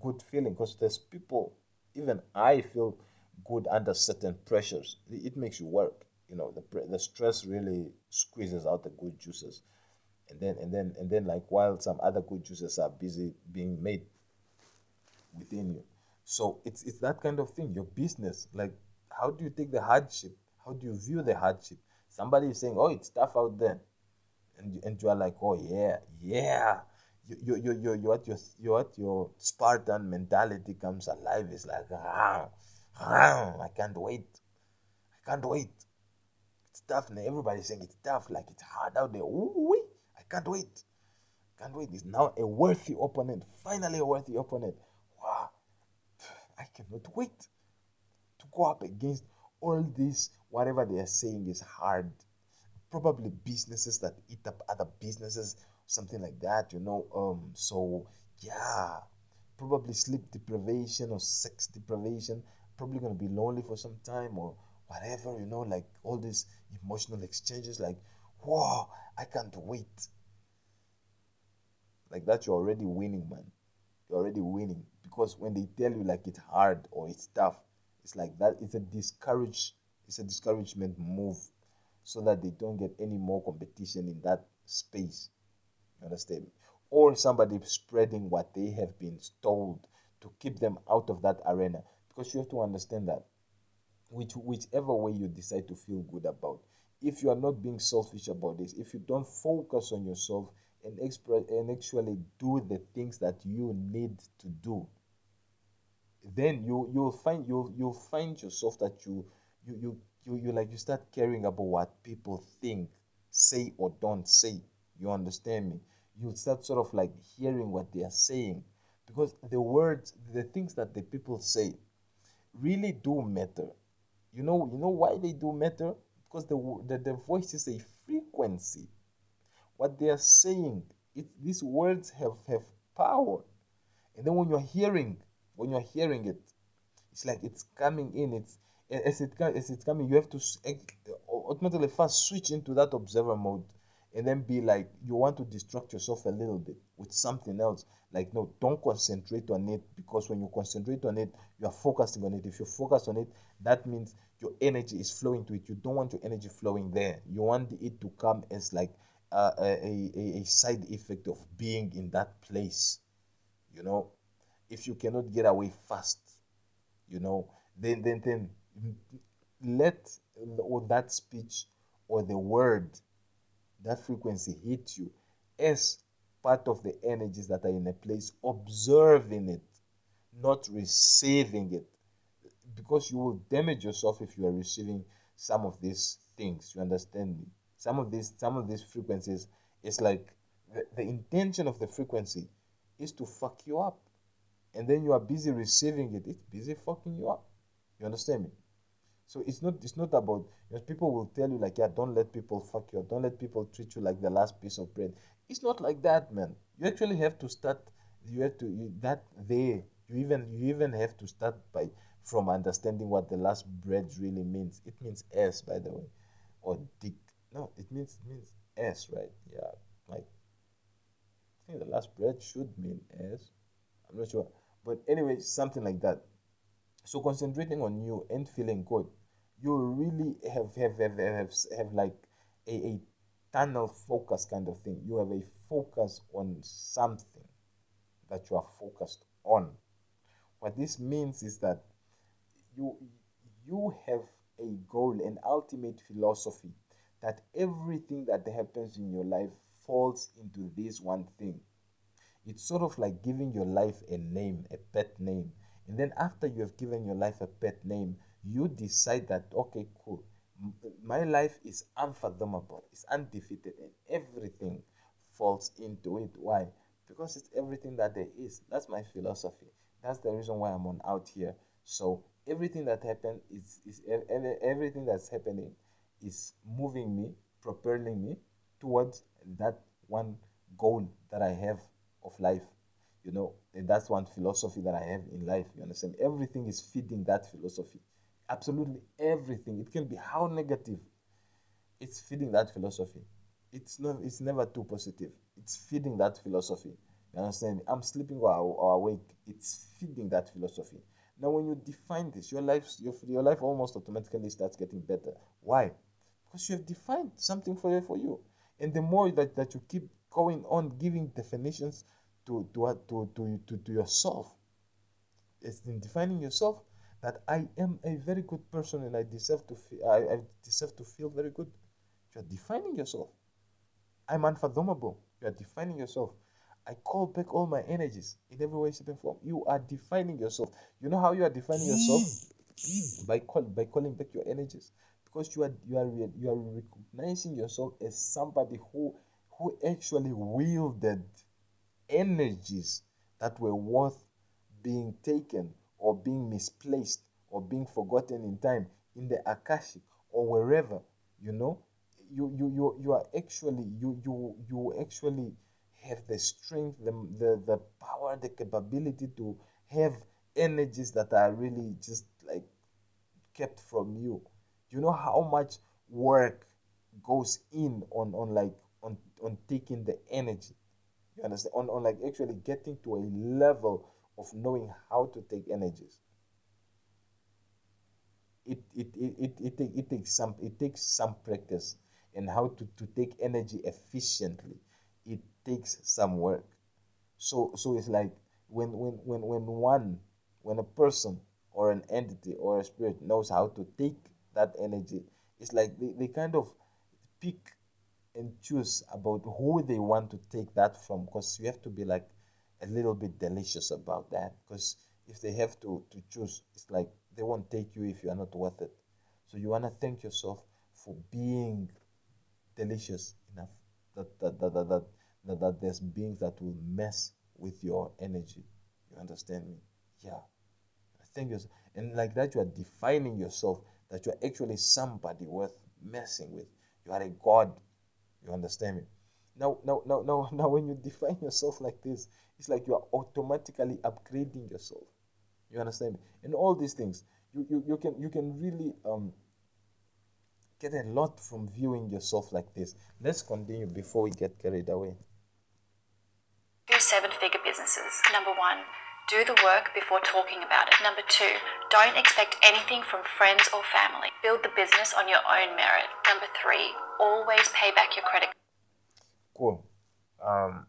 good feeling, because there's people, even I feel good under certain pressures. It makes you work. You know, the stress really squeezes out the good juices, and then like while some other good juices are busy being made within you. So it's that kind of thing. Your business, like, how do you take the hardship? How do you view the hardship? Somebody is saying, "Oh, it's tough out there," and you are like, "Oh yeah." Your Spartan mentality comes alive. It's like, I can't wait. It's tough. And everybody's saying it's tough, like it's hard out there. Ooh, I can't wait. It's now a worthy opponent. Finally, a worthy opponent. Wow, I cannot wait to go up against all this. Whatever they are saying is hard. Probably businesses that eat up other businesses. Something like that, you know. So yeah, probably sleep deprivation or sex deprivation. Probably gonna be lonely for some time or whatever, you know. Like all these emotional exchanges. Like, whoa, I can't wait. Like that, you're already winning, man. You're already winning, because when they tell you like it's hard or it's tough, it's like that. It's a discouragement move, so that they don't get any more competition in that space. Understand? Or somebody spreading what they have been told to keep them out of that arena, because you have to understand that whichever way you decide to feel good about, if you are not being selfish about this, if you don't focus on yourself and actually do the things that you need to do, then you'll find yourself that you start caring about what people think, say or don't say. You understand me? You'll start sort of like hearing what they are saying, because the things that the people say really do matter. You know why they do matter? Because the voice is a frequency. What they are saying, these words have power. And then when you're hearing it, it's like it's coming in. It's coming. You have to automatically first switch into that observer mode. And then be like, you want to distract yourself a little bit with something else. Like, no, don't concentrate on it, because when you concentrate on it, you are focusing on it. If you focus on it, that means your energy is flowing to it. You don't want your energy flowing there. You want it to come as like a side effect of being in that place. You know, if you cannot get away fast, you know, then let all that speech or the word, that frequency hits you as part of the energies that are in a place, observing it, not receiving it. Because you will damage yourself if you are receiving some of these things. You understand me? Some of these frequencies, it's like the intention of the frequency is to fuck you up. And then you are busy receiving it. It's busy fucking you up. You understand me? So it's not about, you know, people will tell you like, yeah, don't let people fuck you up. Don't let people treat you like the last piece of bread. It's not like that, man. You actually have to start. You even have to start by from understanding what the last bread really means. It means ass, by the way, or dick. No, it means ass, right? Yeah, like I think the last bread should mean ass. I'm not sure, but anyway, something like that. So concentrating on you and feeling good, you really have like a tunnel focus kind of thing. You have a focus on something that you are focused on. What this means is that you have a goal, an ultimate philosophy, that everything that happens in your life falls into this one thing. It's sort of like giving your life a name, a pet name. And then after you have given your life a pet name, you decide that, okay, cool. My life is unfathomable. It's undefeated. And everything falls into it. Why? Because it's everything that there is. That's my philosophy. That's the reason why I'm out here. So everything that happened is everything that's happening is moving me, propelling me towards that one goal that I have of life. You know, and that's one philosophy that I have in life. You understand? Everything is feeding that philosophy. absolutely everything. It can be how negative. It's feeding that philosophy. It's never too positive. It's feeding that philosophy. You understand me? I'm sleeping or awake. It's feeding that philosophy. Now, when you define this, your life almost automatically starts getting better. Why? Because you have defined something for you. And the more that you keep going on giving definitions to yourself, it's in defining yourself that I am a very good person and I deserve to feel very good. You are defining yourself. I'm unfathomable. You are defining yourself. I call back all my energies in every way, shape, and form. You are defining yourself. You know how you are defining yourself? By calling back your energies. Because you are recognizing yourself as somebody who actually wielded energies that were worth being taken or being misplaced or being forgotten in time in the Akashic or wherever. You know, you actually have the strength, the power, the capability to have energies that are really just like kept from you. You know how much work goes in on taking the energy. You understand? On like actually getting to a level of knowing how to take energies. It takes some practice in how to take energy efficiently. It takes some work. So it's like when a person or an entity or a spirit knows how to take that energy, it's like they kind of pick and choose about who they want to take that from, because you have to be like a little bit delicious about that, because if they have to choose, it's like they won't take you if you are not worth it. So you want to thank yourself for being delicious enough that there's beings that will mess with your energy. You understand me? Yeah. Thank yourself. And like that, you are defining yourself that you are actually somebody worth messing with. You are a god. You understand me? Now, when you define yourself like this, it's like you are automatically upgrading yourself. You understand me? And all these things, you can really get a lot from viewing yourself like this. Let's continue before we get carried away. Do 7-figure businesses. Number 1, do the work before talking about it. Number 2, don't expect anything from friends or family. Build the business on your own merit. Number 3, always pay back your credit. Cool. On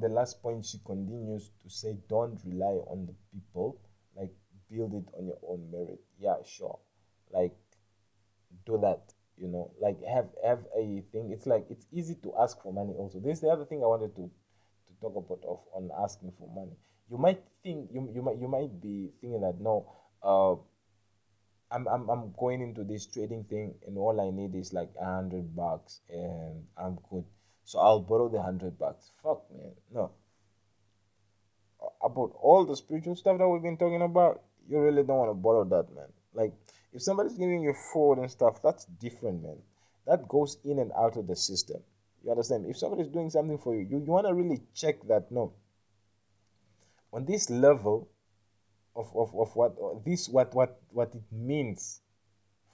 the last point, she continues to say, don't rely on the people. Like, build it on your own merit. Yeah, sure. Like, do that, you know. Like, have a thing. It's like, it's easy to ask for money also. This is the other thing I wanted to talk about on asking for money. You might think, you might be thinking that, no, I'm going into this trading thing and all I need is like $100 and I'm good. So I'll borrow the $100. Fuck, man. No. About all the spiritual stuff that we've been talking about, you really don't want to borrow that, man. Like, if somebody's giving you fraud and stuff, that's different, man. That goes in and out of the system. You understand? If somebody's doing something for you, you want to really check that, no. On this level of what it means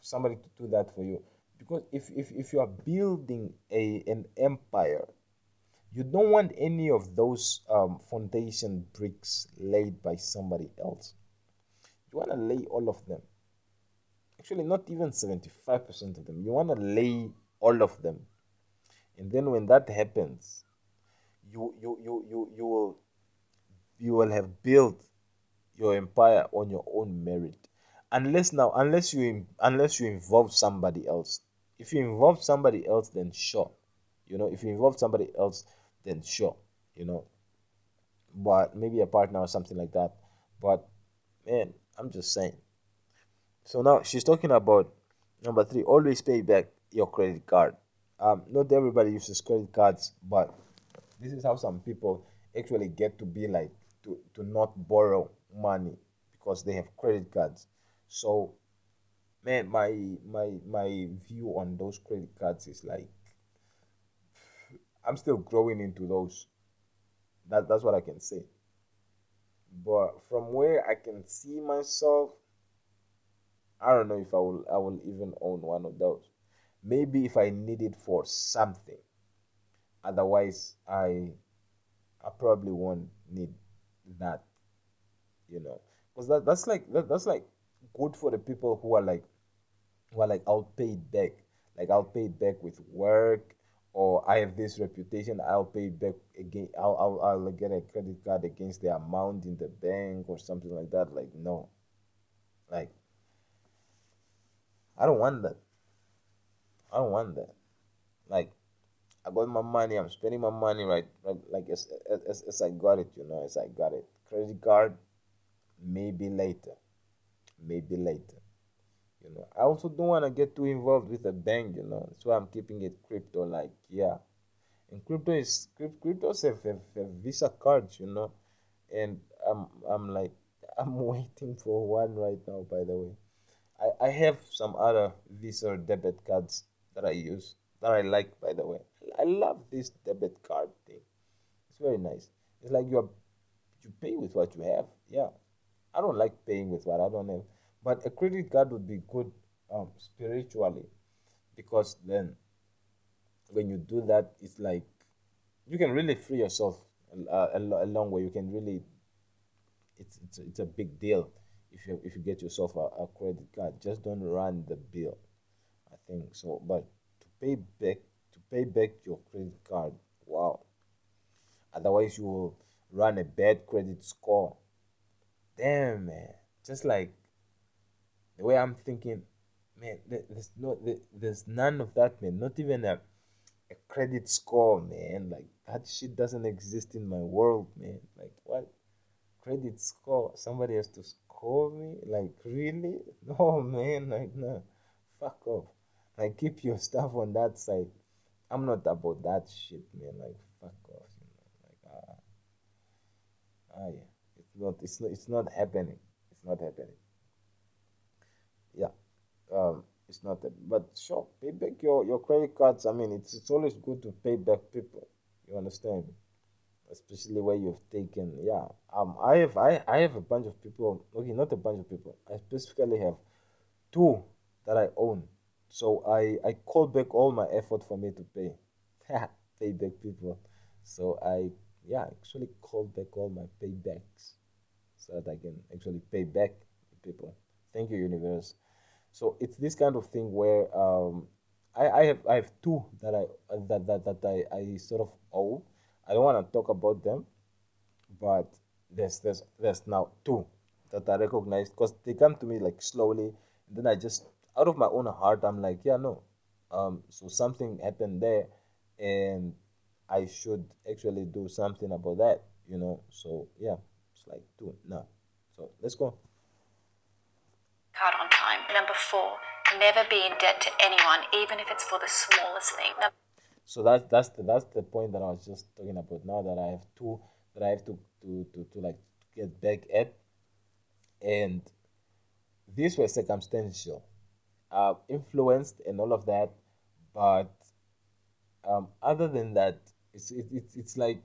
for somebody to do that for you. Because if you are building an empire, you don't want any of those foundation bricks laid by somebody else. You want to lay all of them. Actually, not even 75% of them. You want to lay all of them. And then when that happens, you will have built your empire on your own merit. Unless you involve somebody else. If you involve somebody else, then sure. You know, you know. But maybe a partner or something like that. But, man, I'm just saying. So now she's talking about number 3. Always pay back your credit card. Not everybody uses credit cards, but this is how some people actually get to be like, to not borrow money because they have credit cards. So, man, my view on those credit cards is like, I'm still growing into those. That's what I can say. But from where I can see myself, I don't know if I will even own one of those. Maybe if I need it for something. Otherwise, I probably won't need that, you know. Because that's like good for the people who are like I'll pay it back. Like I'll pay it back with work, or I have this reputation, I'll pay it back again. I'll get a credit card against the amount in the bank or something like that. Like, no. Like, I don't want that. I don't want that. Like, I got my money. I'm spending my money right. Like as I got it, you know. As I got it, credit card, maybe later. You know. I also don't want to get too involved with a bank, you know. That's why I'm keeping it crypto. Like, yeah, and cryptos have Visa cards, you know. And I'm waiting for one right now. By the way, I have some other Visa or debit cards that I use. That I like, by the way. I love this debit card thing. It's very nice. It's like you pay with what you have. Yeah. I don't like paying with what I don't have. But a credit card would be good spiritually, because then when you do that, it's like you can really free yourself a long way. You can really, it's a big deal if you get yourself a credit card. Just don't run the bill. I think so. But to pay back your credit card. Wow. Otherwise, you will run a bad credit score. Damn, man. Just like the way I'm thinking, man. There's none of that, man. Not even a credit score, man. Like that shit doesn't exist in my world, man. Like what? Credit score? Somebody has to score me? Like really? No, man. Like no. Fuck off. Like, keep your stuff on that side. I'm not about that shit, man. Like, fuck off, you know. Like, yeah. It's not happening. It's not happening. Yeah. It's not happening. But sure, pay back your credit cards. I mean, it's always good to pay back people. You understand? Especially where you've taken, yeah. I have a bunch of people. Okay, not a bunch of people. I specifically have two that I own. So I call back all my effort for me to pay back people. So I actually call back all my paybacks so that I can actually pay back people. Thank you, universe. So it's this kind of thing where I have two that I sort of owe. I don't want to talk about them, but there's now two that I recognize because they come to me like slowly. And then I just, out of my own heart, I'm like, yeah, no. So something happened there, and I should actually do something about that, you know. So yeah, it's like do it now. So let's go. Card on time. Number 4, never be in debt to anyone, even if it's for the smallest thing. So that's the point that I was just talking about. Now that I have two that I have to like get back at, and these were circumstantial. Influenced and all of that, but other than that, it's like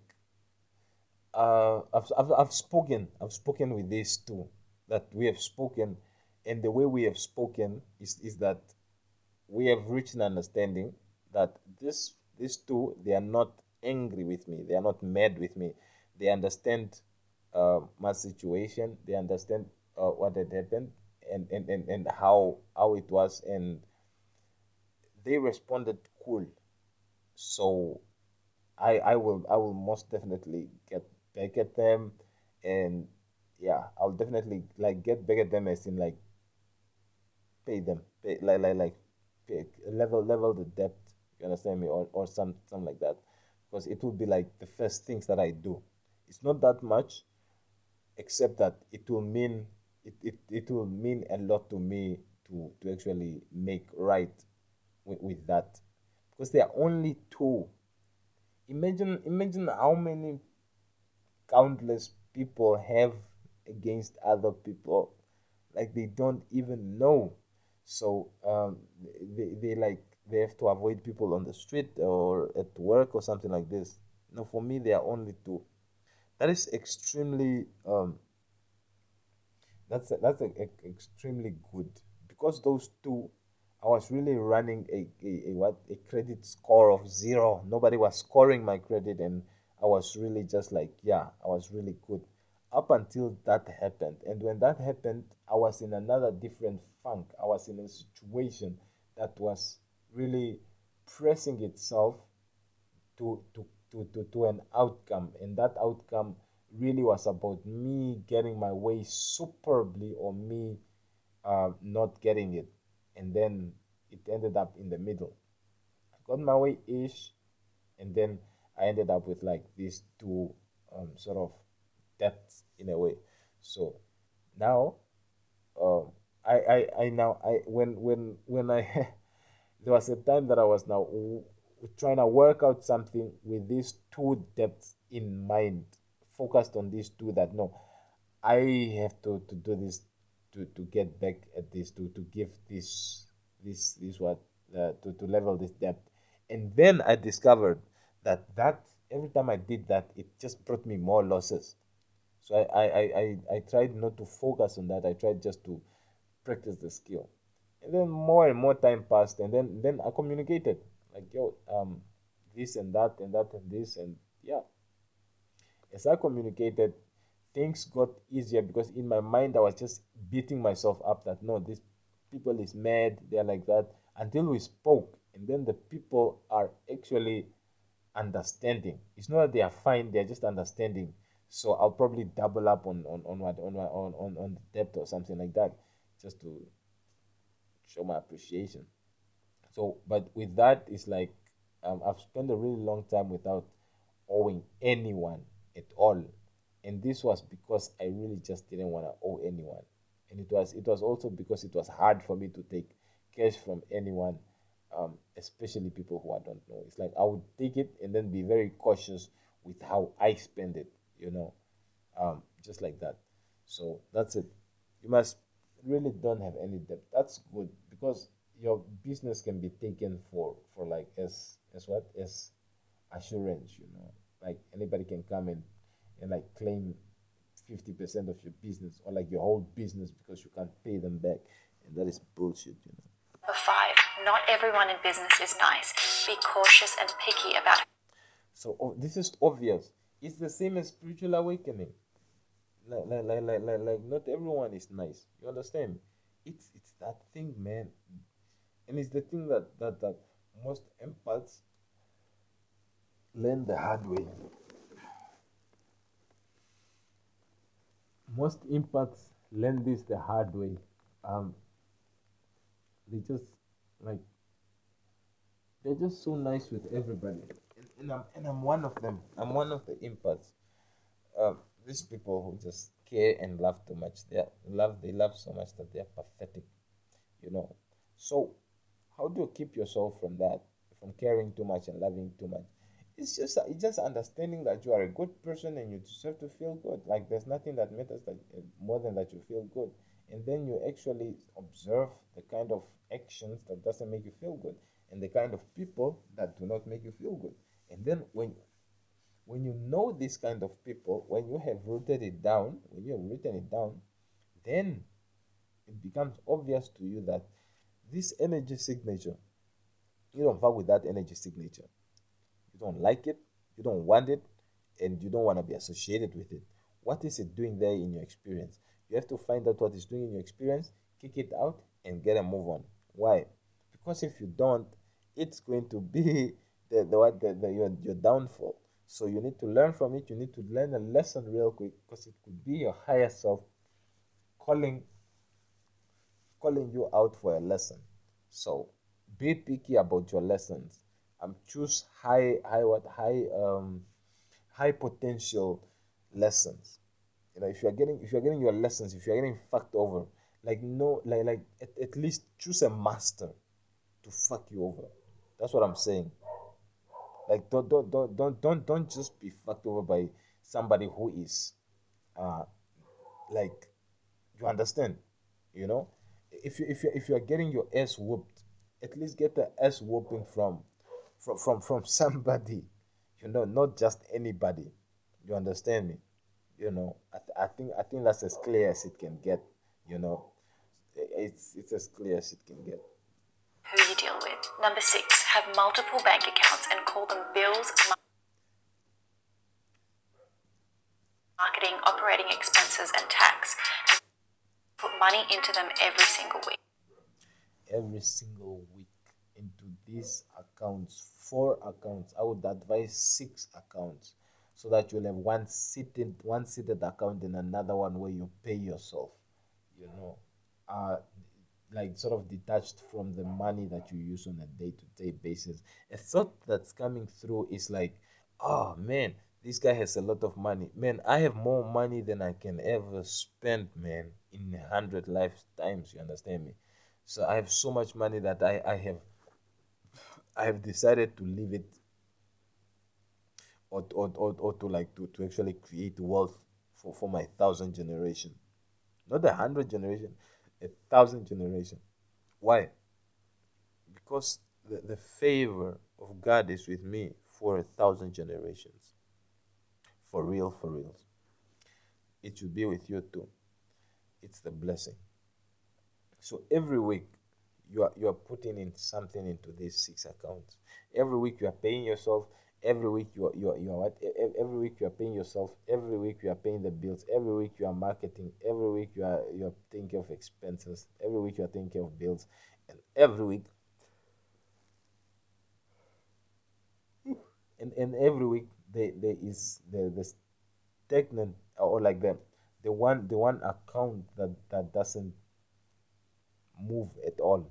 I've spoken with these two that we have spoken, and the way we have spoken is that we have reached an understanding that these two, they are not angry with me, they are not mad with me, they understand my situation, they understand what had happened. And how it was, and they responded cool. So I will most definitely get back at them, and yeah, I'll definitely like get back at them as in like pay them, pay, level the debt. You understand me, or something like that, because it will be like the first things that I do. It's not that much, except that it will mean. It will mean a lot to me to actually make right with that, because there are only two. Imagine how many countless people have against other people, like they don't even know. So they have to avoid people on the street or at work or something like this. No, for me there are only two. That is extremely. That's extremely good, because those two, I was really running a credit score of 0. Nobody was scoring my credit, and I was really just like, yeah, I was really good up until that happened. And when that happened, I was in another different funk. I was in a situation that was really pressing itself to an outcome, and that outcome really was about me getting my way superbly or me not getting it. And then it ended up in the middle. I got my way ish, and then I ended up with like these two sort of depths in a way. So now I there was a time that I was now trying to work out something with these two depths in mind, focused on these two, that no, I have to do this to get back at this, to give this what to level this depth. And then I discovered that every time I did that, it just brought me more losses. So I tried not to focus on that. I tried just to practice the skill. And then more and more time passed, and then I communicated like, yo, this and that and that and this, and yeah. As I communicated, things got easier, because in my mind I was just beating myself up that no, these people is mad, they're like that, until we spoke, and then the people are actually understanding. It's not that they are fine, they're just understanding. So I'll probably double up on the depth or something like that, just to show my appreciation. So, but with that, it's like I've spent a really long time without owing anyone at all. And this was because I really just didn't want to owe anyone. And it was also because it was hard for me to take cash from anyone, especially people who I don't know. It's like I would take it and then be very cautious with how I spend it, just like that. So that's it. You must really don't have any debt. That's good, because your business can be taken for like as assurance, like anybody can come in and like claim 50% of your business or like your whole business because you can't pay them back, and that is bullshit, Number 5, not everyone in business is nice. Be cautious and picky about it. So this is obvious. It's the same as spiritual awakening. Like not everyone is nice. You understand? It's that thing, man, and it's the thing that most empaths learn the hard way. Most empaths learn this the hard way. They're just so nice with everybody, and I'm one of them. I'm one of the empaths. These people who just care and love too much. They love so much that they are pathetic, So how do you keep yourself from that, from caring too much and loving too much? It's just understanding that you are a good person and you deserve to feel good. Like there's nothing that matters more than that you feel good. And then you actually observe the kind of actions that doesn't make you feel good and the kind of people that do not make you feel good. And then when you know this kind of people, when you have written it down, then it becomes obvious to you that this energy signature, you don't fuck with that energy signature. You don't like it, you don't want it, and you don't want to be associated with it. What is it doing there in your experience? You have to find out what it's doing in your experience, kick it out, and get a move on. Why? Because if you don't, it's going to be your downfall. So you need to learn from it. You need to learn a lesson real quick, because it could be your higher self calling you out for a lesson. So be picky about your lessons. Choose high potential lessons. If you are getting your lessons, if you are getting fucked over, at least choose a master to fuck you over. That's what I'm saying. Like don't just be fucked over by somebody who is, you understand, If you are getting your ass whooped, at least get the ass whooping from somebody, not just anybody. You understand me? I think that's as clear as it can get. it's as clear as it can get. Who you deal with. Number 6, have multiple bank accounts and call them bills, marketing, operating expenses and tax. And put money into them every single week. Every single week into these accounts, 4 accounts. I would advise 6 accounts so that you'll have one seated account and another one where you pay yourself, you know, like sort of detached from the money that you use on a day-to-day basis. A thought that's coming through is like, oh man, this guy has a lot of money. Man, I have more money than I can ever spend, man, in 100 lifetimes, you understand me? So I have so much money that I have decided to leave it or to like to actually create wealth for my 1,000 generation. Not the 100 generation, 1,000 generation. Why? Because the favor of God is with me for 1,000 generations. For real. It should be with you too. It's the blessing. So every week you are putting in something into these 6 accounts. Every week you are paying yourself. Every week you are paying the bills. Every week you are marketing. Every week you are thinking of expenses. Every week you are thinking of bills, and every week there is the stagnant or like the one account that doesn't move at all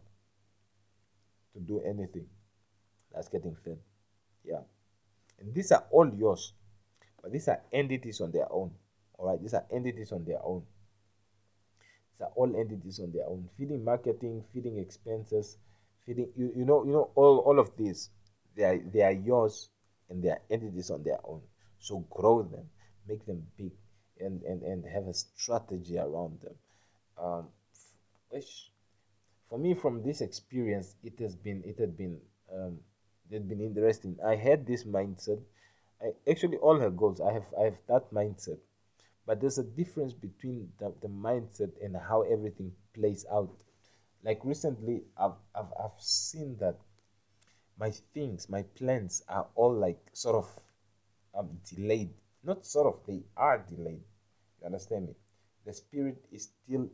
to do anything. That's getting fed. Yeah. And these are all yours. But these are entities on their own. Alright, these are entities on their own. These are all entities on their own. Feeding marketing, feeding expenses, feeding you know all of these. They are yours and they are entities on their own. So grow them, make them big and have a strategy around them. For me, from this experience, it had been interesting. I had this mindset. All her goals, I have that mindset. But there's a difference between the mindset and how everything plays out. Like recently, I've seen that my plans are all like sort of delayed. Not sort of, they are delayed. You understand me? The spirit is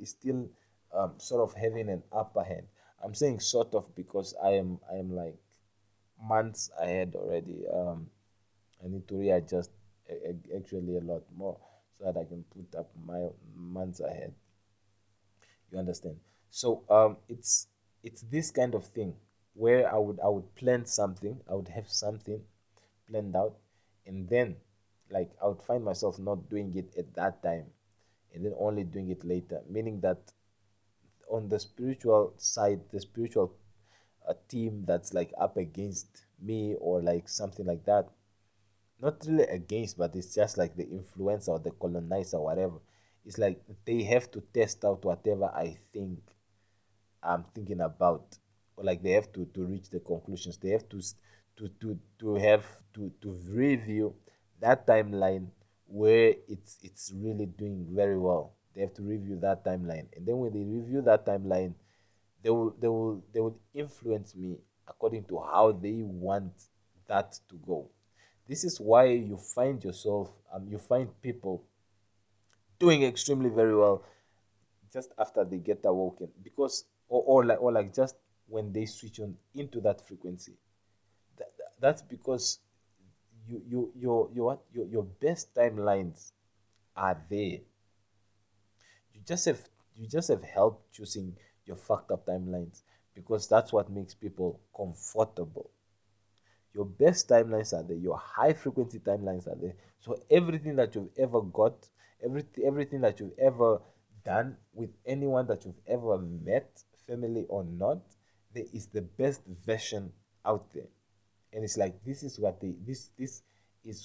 still sort of having an upper hand. I'm saying sort of because I am like months ahead already. I need to readjust actually a lot more so that I can put up my months ahead. You understand? So it's this kind of thing where I would plan something, I would have something planned out, and then like I would find myself not doing it at that time, and then only doing it later. Meaning that on the spiritual side, the spiritual team that's like up against me or like something like that, not really against, but it's just like the influencer or the colonizer or whatever. It's like they have to test out whatever I think I'm thinking about, or like they have to reach the conclusions. They have to review that timeline where it's really doing very well. They have to review that timeline, and then when they review that timeline, they will influence me according to how they want that to go. This is why you find yourself you find people doing extremely very well just after they get awoken, because or like just when they switch on into that frequency. That's because your best timelines are there. You just have help choosing your fucked up timelines, because that's what makes people comfortable. Your best timelines are there. Your high frequency timelines are there. So everything that you've ever got, everything that you've ever done with anyone that you've ever met, family or not, there is the best version out there. And it's like this is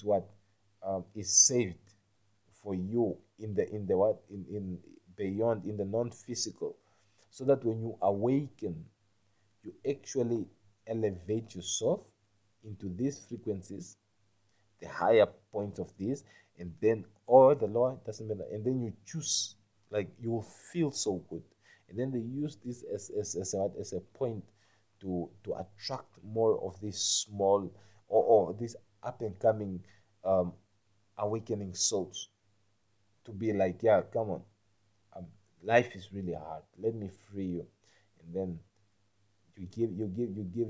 what is saved for you in the beyond, in the non-physical, so that when you awaken, you actually elevate yourself into these frequencies, the higher point of this, and then, or the lower, doesn't matter, and then you choose, like, you will feel so good, And then they use this as a point to attract more of these small or these up-and-coming awakening souls to be like, yeah, come on, life is really hard. Let me free you. And then you give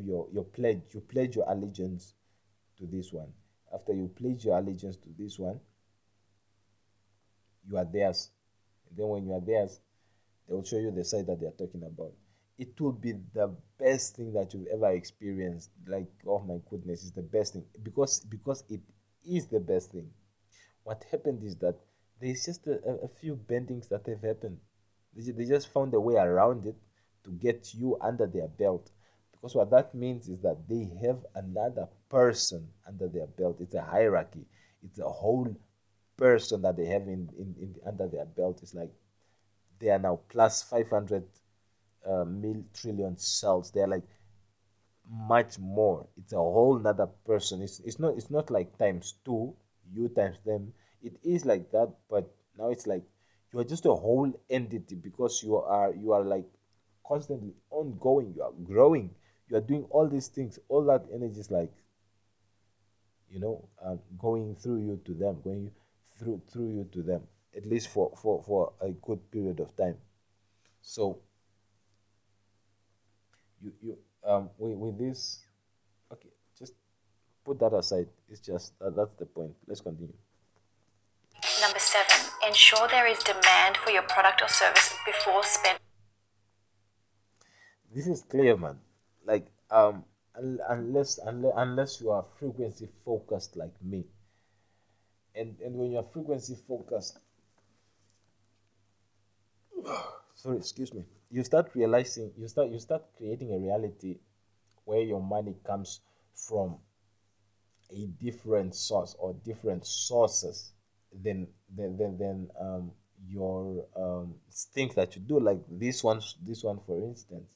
your pledge. You pledge your allegiance to this one. After you pledge your allegiance to this one, you are theirs. And then when you are theirs, they will show you the side that they are talking about. It will be the best thing that you've ever experienced. Like, oh my goodness, it's the best thing. Because it is the best thing. What happened is that there's just a few bendings that have happened. They just found a way around it to get you under their belt. Because what that means is that they have another person under their belt. It's a hierarchy. It's a whole person that they have in under their belt. It's like they are now plus 500 trillion cells. They are like much more. It's a whole nother person. It's not like times two, you times them. It is like that, but now it's like you are just a whole entity because you are like constantly ongoing. You are growing. You are doing all these things. All that energy is like, going through you to them, going through you to them, at least for a good period of time. So you with this, okay, just put that aside. It's just that's the point. Let's continue. Number 7, ensure there is demand for your product or service before spending. This is clear, man. Like, unless you are frequency focused like me, and when you are frequency focused, sorry, excuse me, you start creating a reality where your money comes from a different source or different sources than your things that you do. Like this one for instance,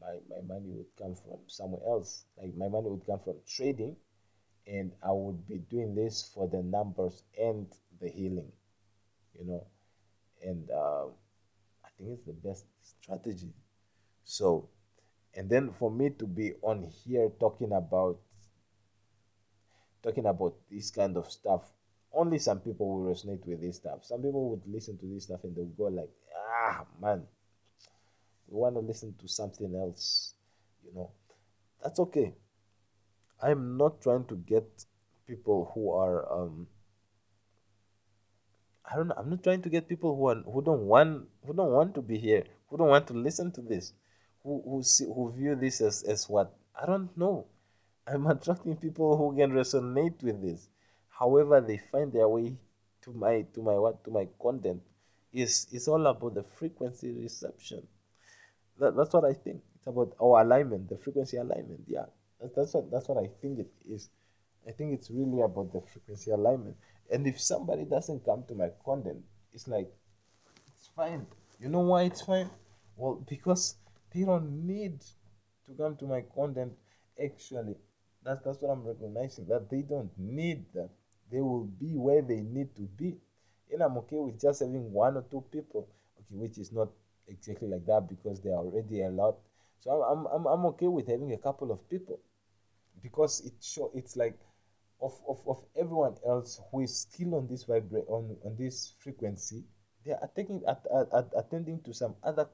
my money would come from somewhere else. Like my money would come from trading, and I would be doing this for the numbers and the healing, and I think it's the best strategy. So, and then for me to be on here talking about this kind of stuff, only some people will resonate with this stuff. Some people would listen to this stuff and they'll go like, ah, man, we want to listen to something else, That's okay. I'm not trying to get people who are, I don't know, I'm not trying to get people who don't want to be here, who don't want to listen to this, who view this as what? I don't know. I'm attracting people who can resonate with this. However they find their way to my content is all about the frequency reception. That's what I think. It's about our alignment, the frequency alignment. Yeah, that's what I think it is. I think it's really about the frequency alignment. And if somebody doesn't come to my content, it's like, it's fine. You know why it's fine? Well, because they don't need to come to my content. Actually, that's what I'm recognizing, that they don't need that. They will be where they need to be. And I'm okay with just having one or two people, okay, which is not exactly like that because they are already a lot. So I'm okay with having a couple of people because it's like of everyone else who is still on this on this frequency, they are attending to some other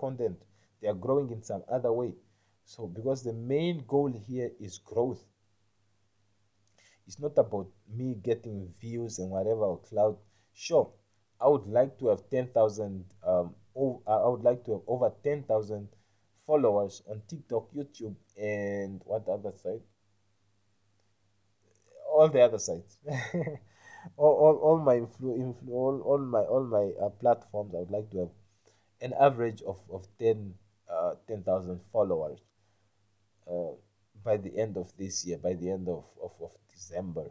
content. They are growing in some other way. So because the main goal here is growth. It's not about me getting views and whatever or clout. Sure, I would like to have 10,000. I would like to have over 10,000 followers on TikTok, YouTube, and what other site? All the other sites, all my platforms. I would like to have an average of 10,000 followers. By the end of this year, by the end of December,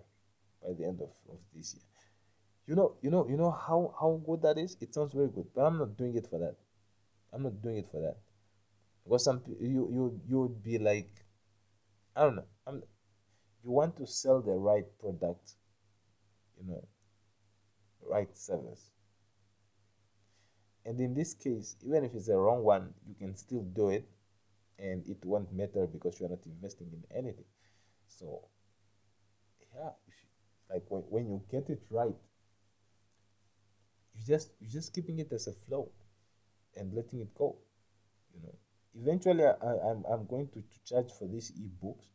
by the end of this year. You know how good that is? It sounds very good, but I'm not doing it for that. I'm not doing it for that. Because some you would be like, I don't know, you want to sell the right product, right service. And in this case, even if it's a wrong one, you can still do it and it won't matter because you're not investing in anything. So, yeah, when you get it right, you're just keeping it as a flow and letting it go, you know. Eventually, I'm going to charge for these ebooks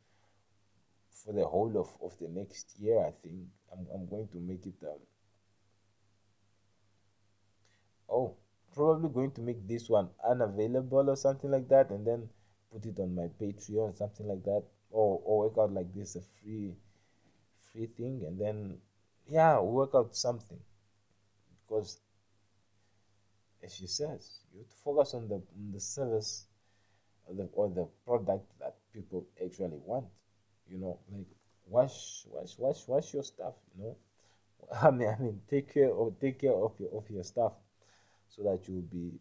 for the whole of the next year. I think I'm going to make it. Probably going to make this one unavailable or something like that, and then put it on my Patreon, something like that, or work out like this a free thing, and then work out something, because as she says, you have to focus on the service or the product that people actually want. You know, like wash your stuff. You know, I mean, take care of your stuff, so that you'll be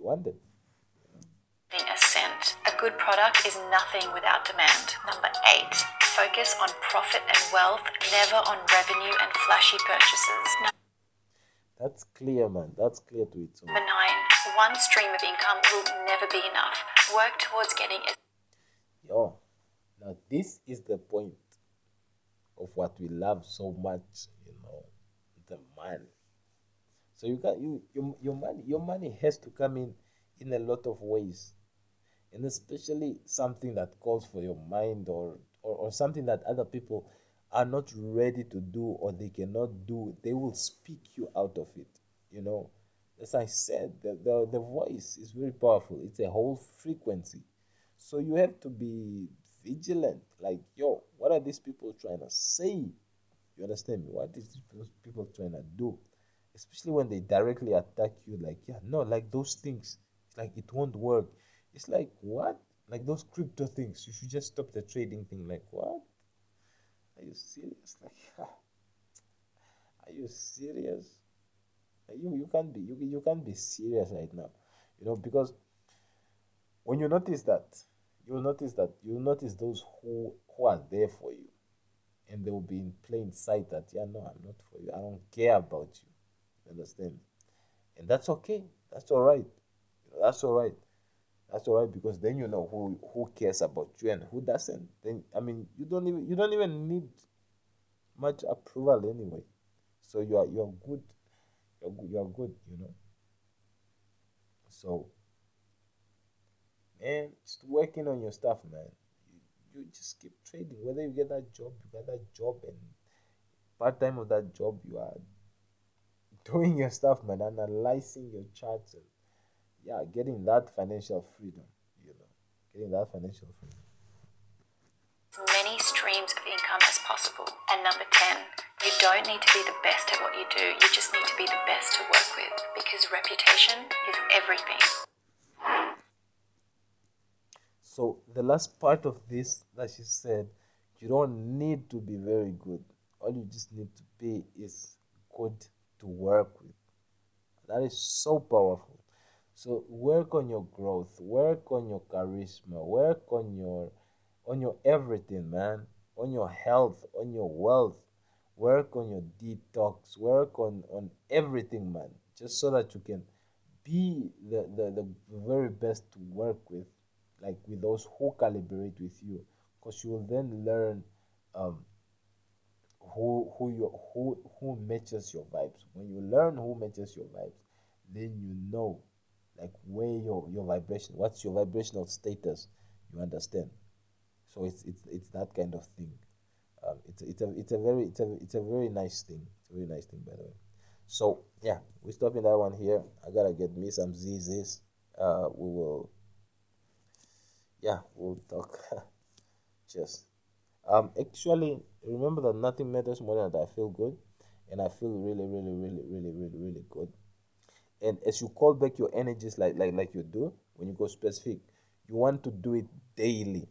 wanted. A cent. A good product is nothing without demand. Number 8. Focus on profit and wealth, never on revenue and flashy purchases. That's clear, man. That's clear to it. Number 9. One stream of income will never be enough. Work towards getting it. Yo, now this is the point of what we love so much, you know, the money. So your money has to come in a lot of ways, and especially something that calls for your mind or something that other people are not ready to do or they cannot do. They will speak you out of it. You know, as I said, the voice is very powerful. It's a whole frequency. So you have to be vigilant. Like, yo, what are these people trying to say? You understand me? What is these people trying to do? Especially when they directly attack you, like, yeah, no, like those things, like it won't work. It's like, what? Like those crypto things, you should just stop the trading thing. Like, what? Are you serious? Like, are you serious? Like, you can't be serious right now, you know, because when you notice that, you'll notice those who are there for you, and they will be in plain sight that, yeah, no, I'm not for you. I don't care about you. Understand? And that's okay. That's all right. Because then you know who cares about you and who doesn't. Then you don't even need much approval anyway. So you are good. You are good. You know. So, man, just working on your stuff, man. You just keep trading. Whether you get that job, and part time of that job, you are doing your stuff, man, analyzing your charts, and getting that financial freedom, you know, As many streams of income as possible. And number 10, you don't need to be the best at what you do. You just need to be the best to work with, because reputation is everything. So the last part of this that she said, you don't need to be very good. All you just need to be is good to work with. That is so powerful. So work on your growth, work on your charisma, work on your everything, man, on your health, on your wealth, work on your detox, work on everything, man, just so that you can be the very best to work with, like with those who calibrate with you, because you will then learn who matches your vibes. When you learn who matches your vibes, then you know like where your vibration, what's your vibrational status, you understand. So it's that kind of thing. It's a very nice thing, by the way. So yeah, we're stopping that one here. I gotta get me some ZZs. We'll talk. Cheers. Actually, remember that nothing matters more than that I feel good, and I feel really, really, really, really, really, really good. And as you call back your energies, like you do when you go specific, you want to do it daily.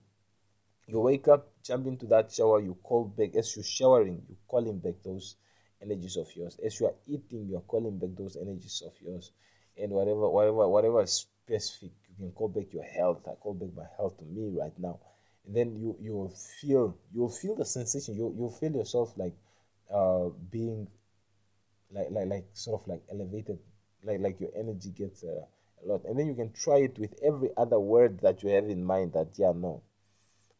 You wake up, jump into that shower, you call back. As you're showering, you're calling back those energies of yours. As you are eating, you're calling back those energies of yours. And whatever specific, you can call back your health. I call back my health to me right now. And then you'll feel the sensation. You'll feel yourself like being like sort of like elevated like your energy gets a lot. And then you can try it with every other word that you have in mind that, yeah, no,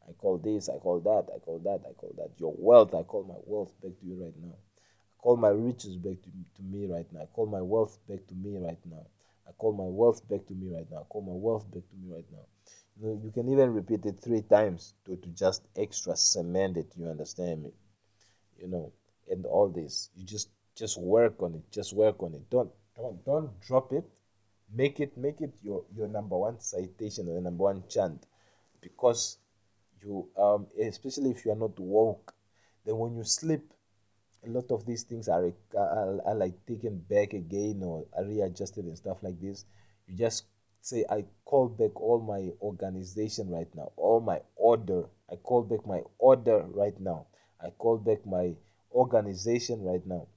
I call this, I call that, I call that, I call that. Your wealth, I call my wealth back to you right now. I call my riches back to me right now. I call my wealth back to me right now. I call my wealth back to me right now. I call my wealth back to me right now. You know, you can even repeat it 3 times to just extra cement it, you understand me? You know, and all this. You just work on it. Just work on it. Don't drop it. Make it your number one citation or your number one chant. Because you especially if you are not woke, then when you sleep, a lot of these things are like taken back again or are readjusted and stuff like this. You just say, I call back all my organization right now, all my order. I call back my order right now. I call back my organization right now.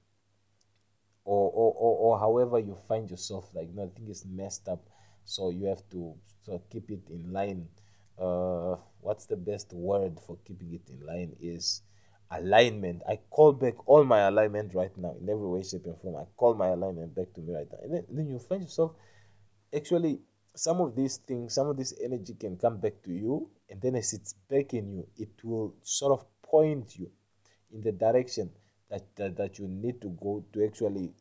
Or however you find yourself, like, no, I think it's messed up. So you have to sort of keep it in line. What's the best word for keeping it in line is alignment. I call back all my alignment right now in every way, shape, and form. I call my alignment back to me right now. And then you find yourself, actually, some of these things, some of this energy can come back to you, and then as it's back in you, it will sort of point you in the direction that you need to go to actually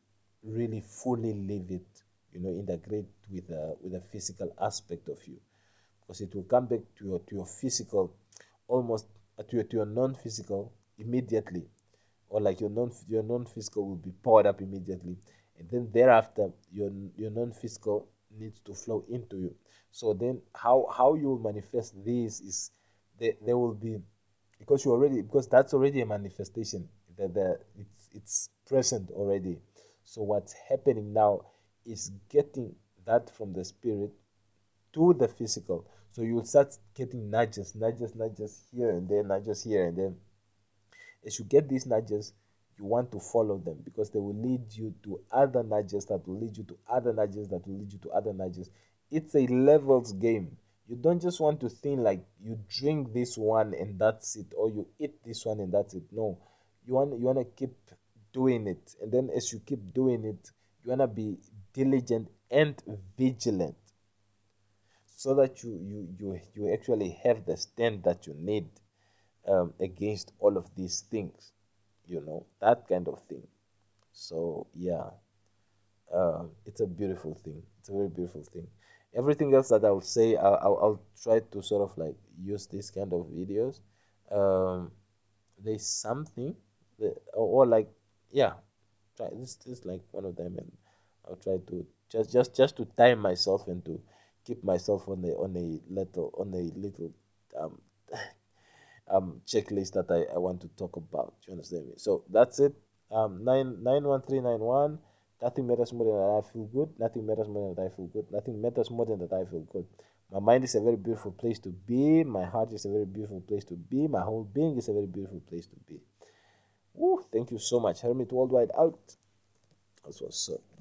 really fully live it, you know, integrate with the physical aspect of you. Because it will come back to your physical, almost to your non-physical immediately, or like your non-physical will be powered up immediately, and then thereafter your non-physical needs to flow into you. So then how you will manifest this is there will be, because that's already a manifestation, that it's present already. So what's happening now is getting that from the spirit to the physical. So you'll start getting nudges here and there. As you get these nudges, you want to follow them because they will lead you to other nudges that will lead you to other nudges that will lead you to other nudges. It's a levels game. You don't just want to think like you drink this one and that's it, or you eat this one and that's it. No, you want to keep doing it. And then as you keep doing it, you want to be diligent and vigilant so that you actually have the stand that you need against all of these things. You know, that kind of thing. So, yeah, it's a beautiful thing. It's a very beautiful thing. Everything else that I'll say, I'll try to sort of like use these kind of videos. There's something that, or like, yeah, try this is like one of them, and I'll try to just to time myself and to keep myself on a little checklist that I want to talk about. Do you understand me? So that's it. 91391. Nothing matters more than that I feel good. Nothing matters more than that I feel good. Nothing matters more than that I feel good. My mind is a very beautiful place to be. My heart is a very beautiful place to be. My whole being is a very beautiful place to be. Woo, thank you so much. Hermit Worldwide out. That's what's up.